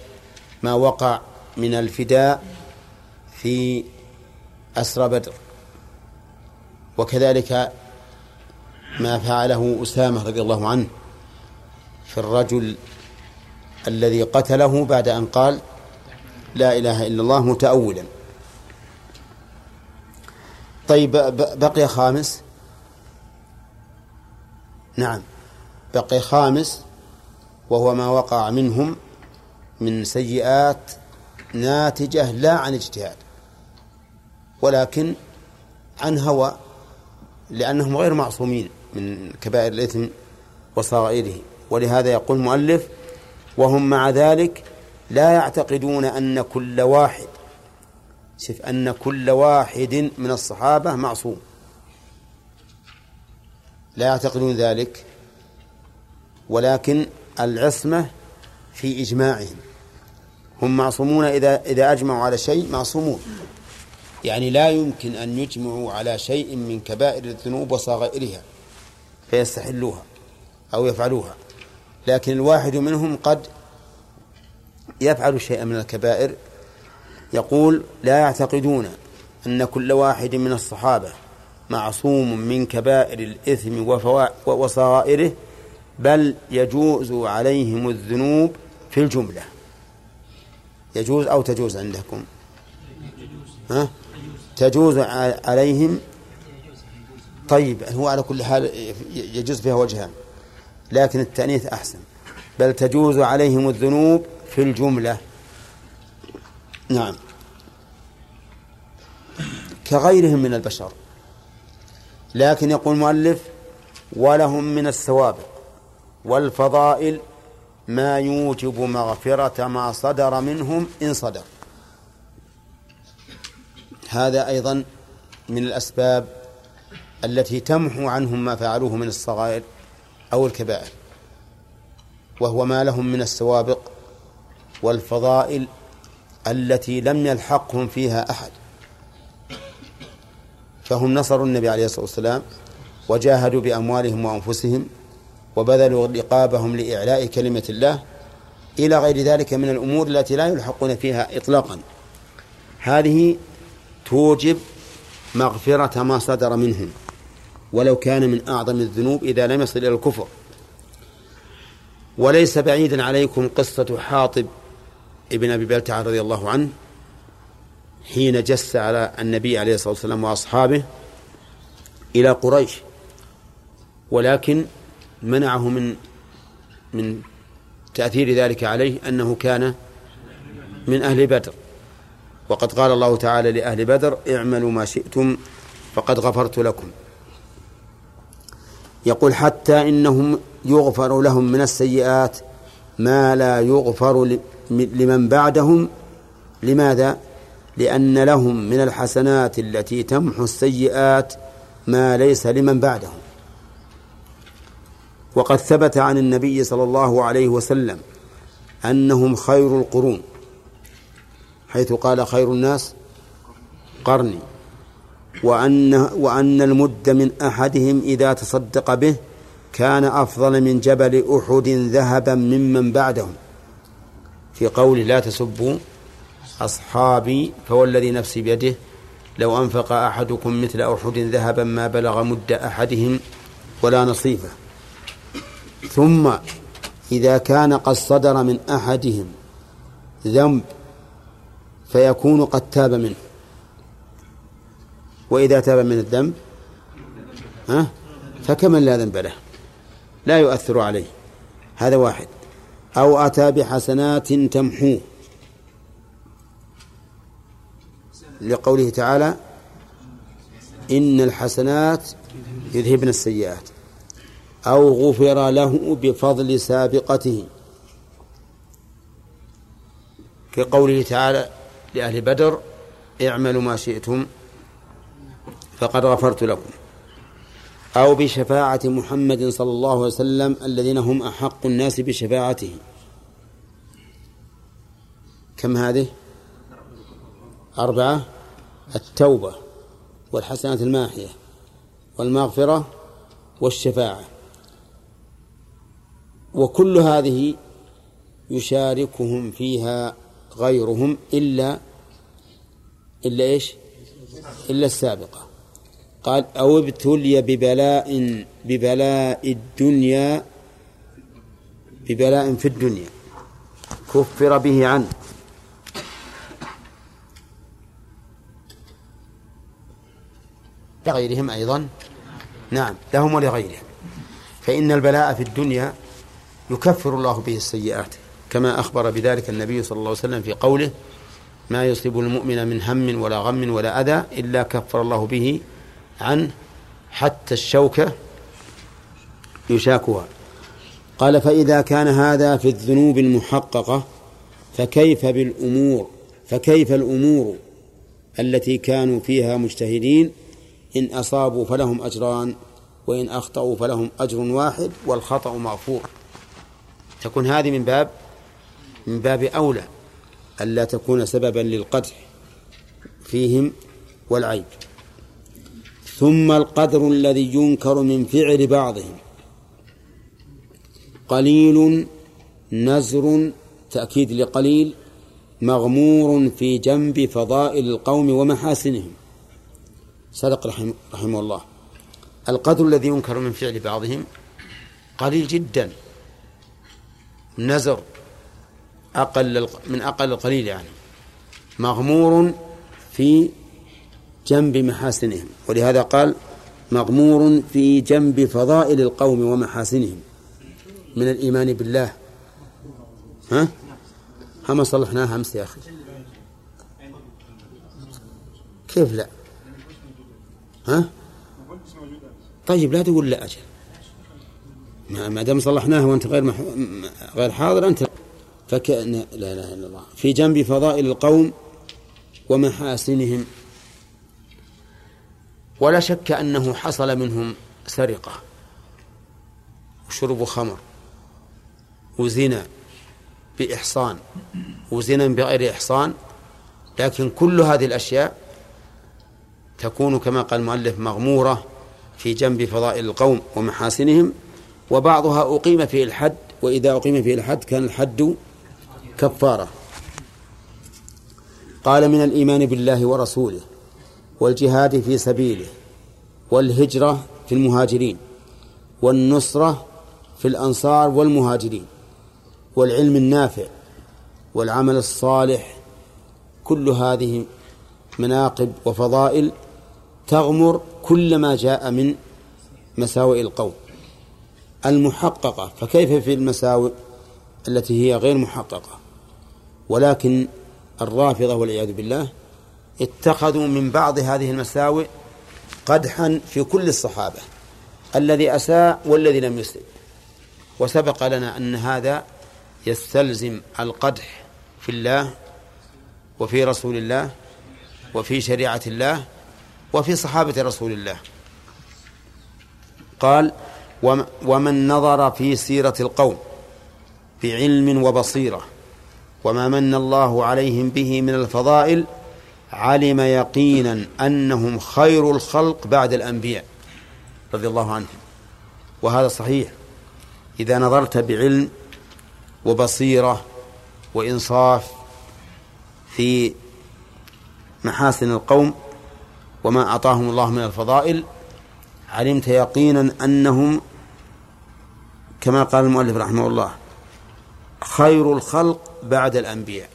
ما وقع من الفداء في أسرى بدر، وكذلك ما فعله أسامة رضي الله عنه في الرجل الذي قتله بعد أن قال لا إله إلا الله متأولا. طيب، بقي خامس. نعم، بقي خامس وهو ما وقع منهم من سيئات ناتجة لا عن اجتهاد ولكن عن هوى، لأنهم غير معصومين من كبائر الإثم وصغائره. ولهذا يقول المؤلف: وهم مع ذلك لا يعتقدون أن كل واحد شف أن كل واحد من الصحابة معصوم، لا يعتقدون ذلك، ولكن العصمة في إجماعهم. هم معصومون إذا, إذا أجمعوا على شيء معصومون، يعني لا يمكن أن يجمعوا على شيء من كبائر الذنوب وصغائرها فيستحلوها أو يفعلوها، لكن الواحد منهم قد يفعل شيئا من الكبائر. يقول: لا يعتقدون أن كل واحد من الصحابة معصوم من كبائر الإثم وصغائره، بل يجوز عليهم الذنوب في الجملة. يجوز أو تجوز عندكم؟ ها؟ تجوز عليهم. طيب، هو على كل حال يجوز فيها وجهان، لكن التأنيث أحسن، بل تجوز عليهم الذنوب في الجملة. نعم، كغيرهم من البشر. لكن يقول المؤلف: ولهم من السوابق والفضائل ما يوجب مغفرة ما صدر منهم إن صدر. هذا أيضا من الأسباب التي تمحو عنهم ما فعلوه من الصغائر أو الكبائر، وهو ما لهم من السوابق والفضائل التي لم يلحقهم فيها أحد، فهم نصروا النبي عليه الصلاة والسلام وجاهدوا بأموالهم وأنفسهم وبذلوا رقابهم لإعلاء كلمة الله، إلى غير ذلك من الأمور التي لا يلحقون فيها إطلاقا. هذه توجب مغفرة ما صدر منهم ولو كان من أعظم الذنوب إذا لم يصل إلى الكفر. وليس بعيدا عليكم قصة حاطب ابن أبي بلتعة رضي الله عنه حين جس على النبي عليه الصلاة والسلام وأصحابه إلى قريش، ولكن منعه من من تأثير ذلك عليه أنه كان من أهل بدر، وقد قال الله تعالى لأهل بدر: اعملوا ما شئتم فقد غفرت لكم. يقول: حتى إنهم يغفر لهم من السيئات ما لا يغفر لمن بعدهم. لماذا؟ لأن لهم من الحسنات التي تمحو السيئات ما ليس لمن بعدهم. وقد ثبت عن النبي صلى الله عليه وسلم أنهم خير القرون، حيث قال خير الناس قرني، وأن, وأن المد من أحدهم إذا تصدق به كان أفضل من جبل أحد ذهبا ممن بعدهم، في قول لا تسبوا أصحابي فوالذي نفسي بيده لو أنفق أحدكم مثل أحد ذهبا ما بلغ مد أحدهم ولا نصيفه. ثم إذا كان قد صدر من أحدهم ذنب فيكون قد تاب منه، وإذا تاب من الذنب فكمن لا ذنب له لا يؤثر عليه، هذا واحد. أو أتى بحسنات تمحوه لقوله تعالى إن الحسنات يذهبن السيئات، أو غفر له بفضل سابقته كقوله تعالى لأهل بدر اعملوا ما شئتم فقد غفرت لكم، أو بشفاعة محمد صلى الله عليه وسلم الذين هم أحق الناس بشفاعته. كم هذه؟ أربعة: التوبة والحسنات الماحية والمغفرة والشفاعة. وكل هذه يشاركهم فيها غيرهم إلا إلا إيش؟ إلا السابقة. قال أو ابتلي ببلاء ببلاء الدنيا ببلاء في الدنيا كفر به عنه. لغيرهم أيضا، نعم لهم ولغيرهم، فإن البلاء في الدنيا يكفر الله به السيئات، كما أخبر بذلك النبي صلى الله عليه وسلم في قوله ما يصيب المؤمن من هم ولا غم ولا أذى إلا كفر الله به عنه حتى الشوكة يشاكها. قال فإذا كان هذا في الذنوب المحققة فكيف بالأمور فكيف الأمور التي كانوا فيها مجتهدين، إن أصابوا فلهم أجران وإن أخطأوا فلهم أجر واحد والخطأ مغفور. تكون هذه من باب من باب أولى ألا تكون سببا للقدح فيهم والعيب. ثم القدر الذي ينكر من فعل بعضهم قليل نزر، تأكيد لقليل، مغمور في جنب فضائل القوم ومحاسنهم. صدق رحمه, رحمه الله. القدر الذي ينكر من فعل بعضهم قليل جدا، نزر أقل من أقل القليل يعني، مغمور في جنب محاسنهم، ولهذا قال مغمور في جنب فضائل القوم ومحاسنهم من الإيمان بالله. ها هم صلحناها أمس يا أخي، كيف لا؟ ها طيب لا تقول لا، أجل ما دام صلحناها وأنت غير مح... غير حاضر أنت فكأن لا إله إلا الله. في جنب فضائل القوم ومحاسنهم، ولا شك أنه حصل منهم سرقة وشرب خمر وزنا بإحصان وزنا بغير إحصان، لكن كل هذه الأشياء تكون كما قال المؤلف مغمورة في جنب فضائل القوم ومحاسنهم، وبعضها أقيم فيه الحد، وإذا أقيم فيه الحد كان الحد كفارة. قال من الإيمان بالله ورسوله والجهاد في سبيله والهجرة في المهاجرين والنصرة في الأنصار والمهاجرين والعلم النافع والعمل الصالح، كل هذه مناقب وفضائل تغمر كل ما جاء من مساوئ القوم المحققة، فكيف في المساوئ التي هي غير محققة. ولكن الرافضة والعياذ بالله اتخذوا من بعض هذه المساوئ قدحا في كل الصحابة، الذي أساء والذي لم يسلم، وسبق لنا أن هذا يستلزم القدح في الله وفي رسول الله وفي شريعة الله وفي صحابة رسول الله. قال ومن نظر في سيرة القوم بعلم وبصيرة، وما من الله عليهم به من الفضائل علم يقينا أنهم خير الخلق بعد الأنبياء رضي الله عنهم. وهذا صحيح إذا نظرت بعلم وبصيرة وإنصاف في محاسن القوم وما أعطاهم الله من الفضائل، علمت يقينا أنهم كما قال المؤلف رحمه الله خير الخلق بعد الأنبياء،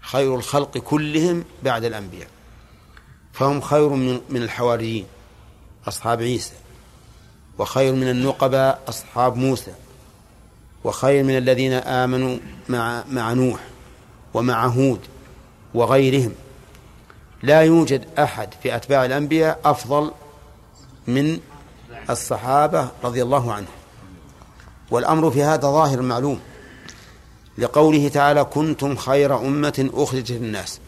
خير الخلق كلهم بعد الأنبياء، فهم خير من الحواريين أصحاب عيسى، وخير من النقبة أصحاب موسى، وخير من الذين آمنوا مع, مع نوح ومع هود وغيرهم. لا يوجد أحد في أتباع الأنبياء أفضل من الصحابة رضي الله عنهم، والأمر في هذا ظاهر معلوم لقوله تعالى كنتم خير أمة أخرجت للناس،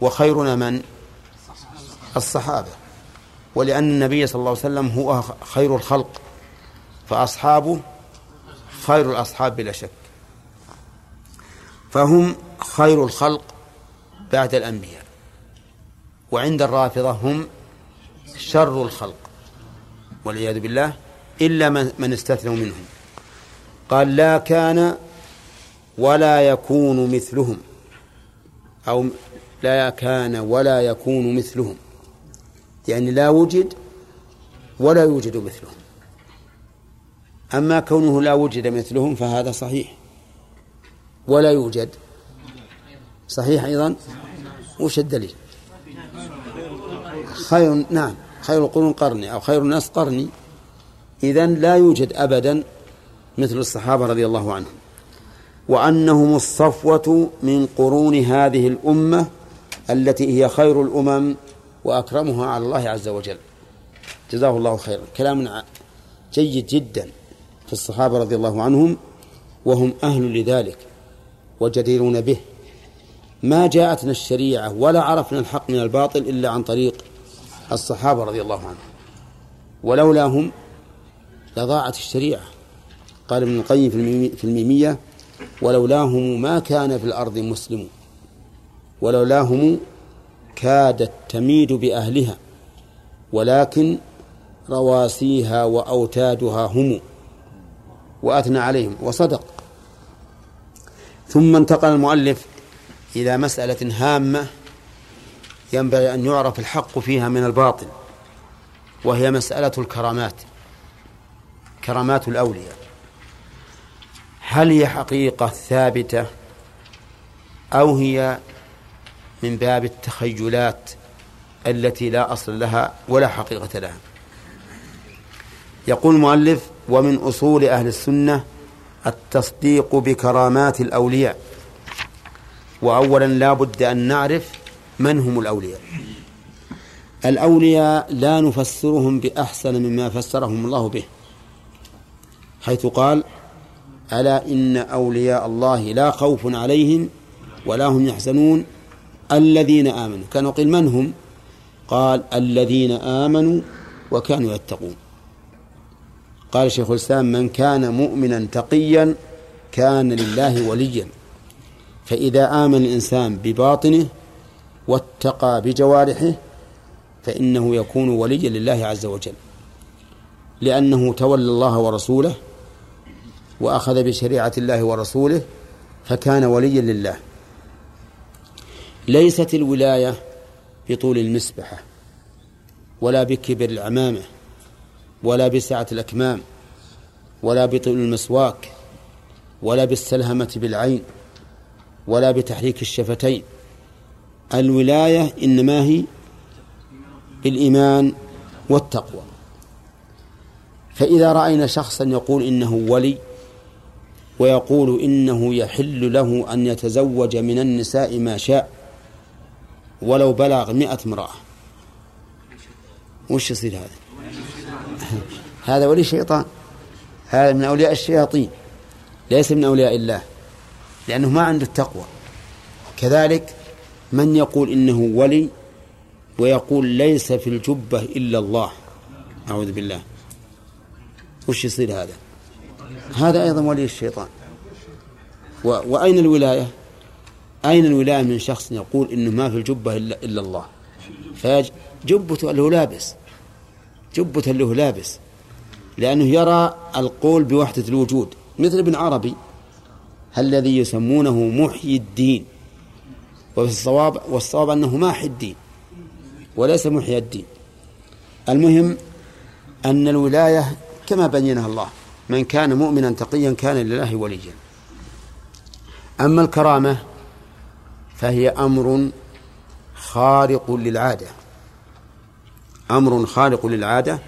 وخيرنا من؟ الصحابة، ولأن النبي صلى الله عليه وسلم هو خير الخلق فأصحابه خير الأصحاب بلا شك، فهم خير الخلق بعد الأنبياء. وعند الرافضة هم شر الخلق والعياذ بالله، إلا من استثنوا منهم. قال لا كان ولا يكون مثلهم، أو لا كان ولا يكون مثلهم، يعني لا وجد ولا يوجد مثلهم. أما كونه لا وجد مثلهم فهذا صحيح، ولا يوجد صحيح أيضا. وش الدليل؟ خير، نعم، خير القرون قرني أو خير الناس قرني، إذن لا يوجد أبدا مثل الصحابة رضي الله عنهم. وأنهم الصفوة من قرون هذه الأمة التي هي خير الأمم وأكرمها على الله عز وجل، جزاه الله خيرا. كلام جيد جدا في الصحابة رضي الله عنهم، وهم أهل لذلك وجديرون به. ما جاءتنا الشريعة ولا عرفنا الحق من الباطل إلا عن طريق الصحابة رضي الله عنهم، ولولاهم لضاعت الشريعة. قال ابن القيم في الميمية ولولاهم ما كان في الأرض مسلم، ولولاهم كادت تميد بأهلها ولكن رواسيها وأوتادها هم. وأثنى عليهم وصدق. ثم انتقل المؤلف إلى مسألة هامة ينبغي أن يعرف الحق فيها من الباطل، وهي مسألة الكرامات، كرامات الأولياء، هل هي حقيقة ثابتة أو هي من باب التخيلات التي لا أصل لها ولا حقيقة لها؟ يقول المؤلف ومن أصول أهل السنة التصديق بكرامات الأولياء. وأولا لا بد أن نعرف من هم الأولياء. الأولياء لا نفسرهم بأحسن مما فسرهم الله به، حيث قال ألا إن أولياء الله لا خوف عليهم ولا هم يحزنون الذين آمنوا. كانوا قيل من هم؟ قال الذين آمنوا وكانوا يتقون. قال شيخ الإسلام من كان مؤمنا تقيا كان لله وليا. فإذا آمن الإنسان بباطنه واتقى بجوارحه فإنه يكون وليا لله عز وجل، لأنه تولى الله ورسوله وأخذ بشريعة الله ورسوله فكان وليا لله. ليست الولاية بطول المسبحة ولا بكبر العمامة ولا بسعة الأكمام ولا بطول المسواك ولا بالسلهمة بالعين ولا بتحريك الشفتين. الولاية إنما هي بالإيمان والتقوى. فإذا رأينا شخصا يقول إنه ولي ويقول إنه يحل له أن يتزوج من النساء ما شاء ولو بلغ مئة امرأة، وش يصير هذا؟ هذا ولي شيطان، هذا من أولياء الشياطين، ليس من أولياء الله، لأنه ما عنده التقوى. كذلك من يقول إنه ولي ويقول ليس في الجبة إلا الله، أعوذ بالله، وش يصير هذا؟ هذا أيضا ولي الشيطان. وأين الولاية؟ أين الولاية من شخص يقول إنه ما في الجبة إلا, إلا الله؟ فجبته اللي هو لابس، جبته اللي هو لابس، لأنه يرى القول بوحدة الوجود، مثل ابن عربي الذي يسمونه محيي الدين، والصواب والصواب أنه ماحي الدين وليس محيي الدين. المهم أن الولاية كما بينها الله، من كان مؤمنا تقيا كان لله وليا. أما الكرامة فهي أمر خارق للعادة، أمر خارق للعادة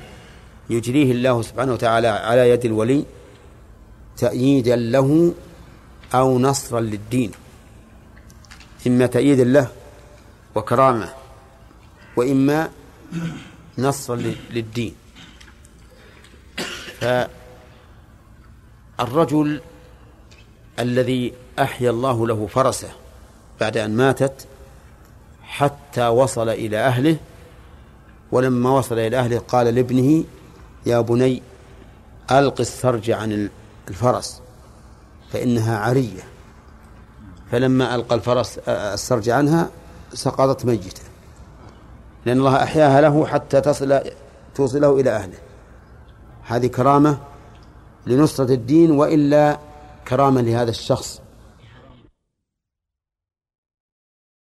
يجريه الله سبحانه وتعالى على يد الولي تأييدا له أو نصرا للدين، إما تأييدا له وكرامة وإما نصرا للدين. فالرجل الذي أحيا الله له فرسه بعد أن ماتت حتى وصل إلى أهله، ولما وصل إلى أهله قال لابنه: يا بني ألق السرج عن الفرس فإنها عرية، فلما ألقى الفرس السرج عنها سقطت ميتة، لأن الله أحياها له حتى تصل توصله إلى أهله. هذه كرامة لنصرة الدين، وإلا كرامة لهذا الشخص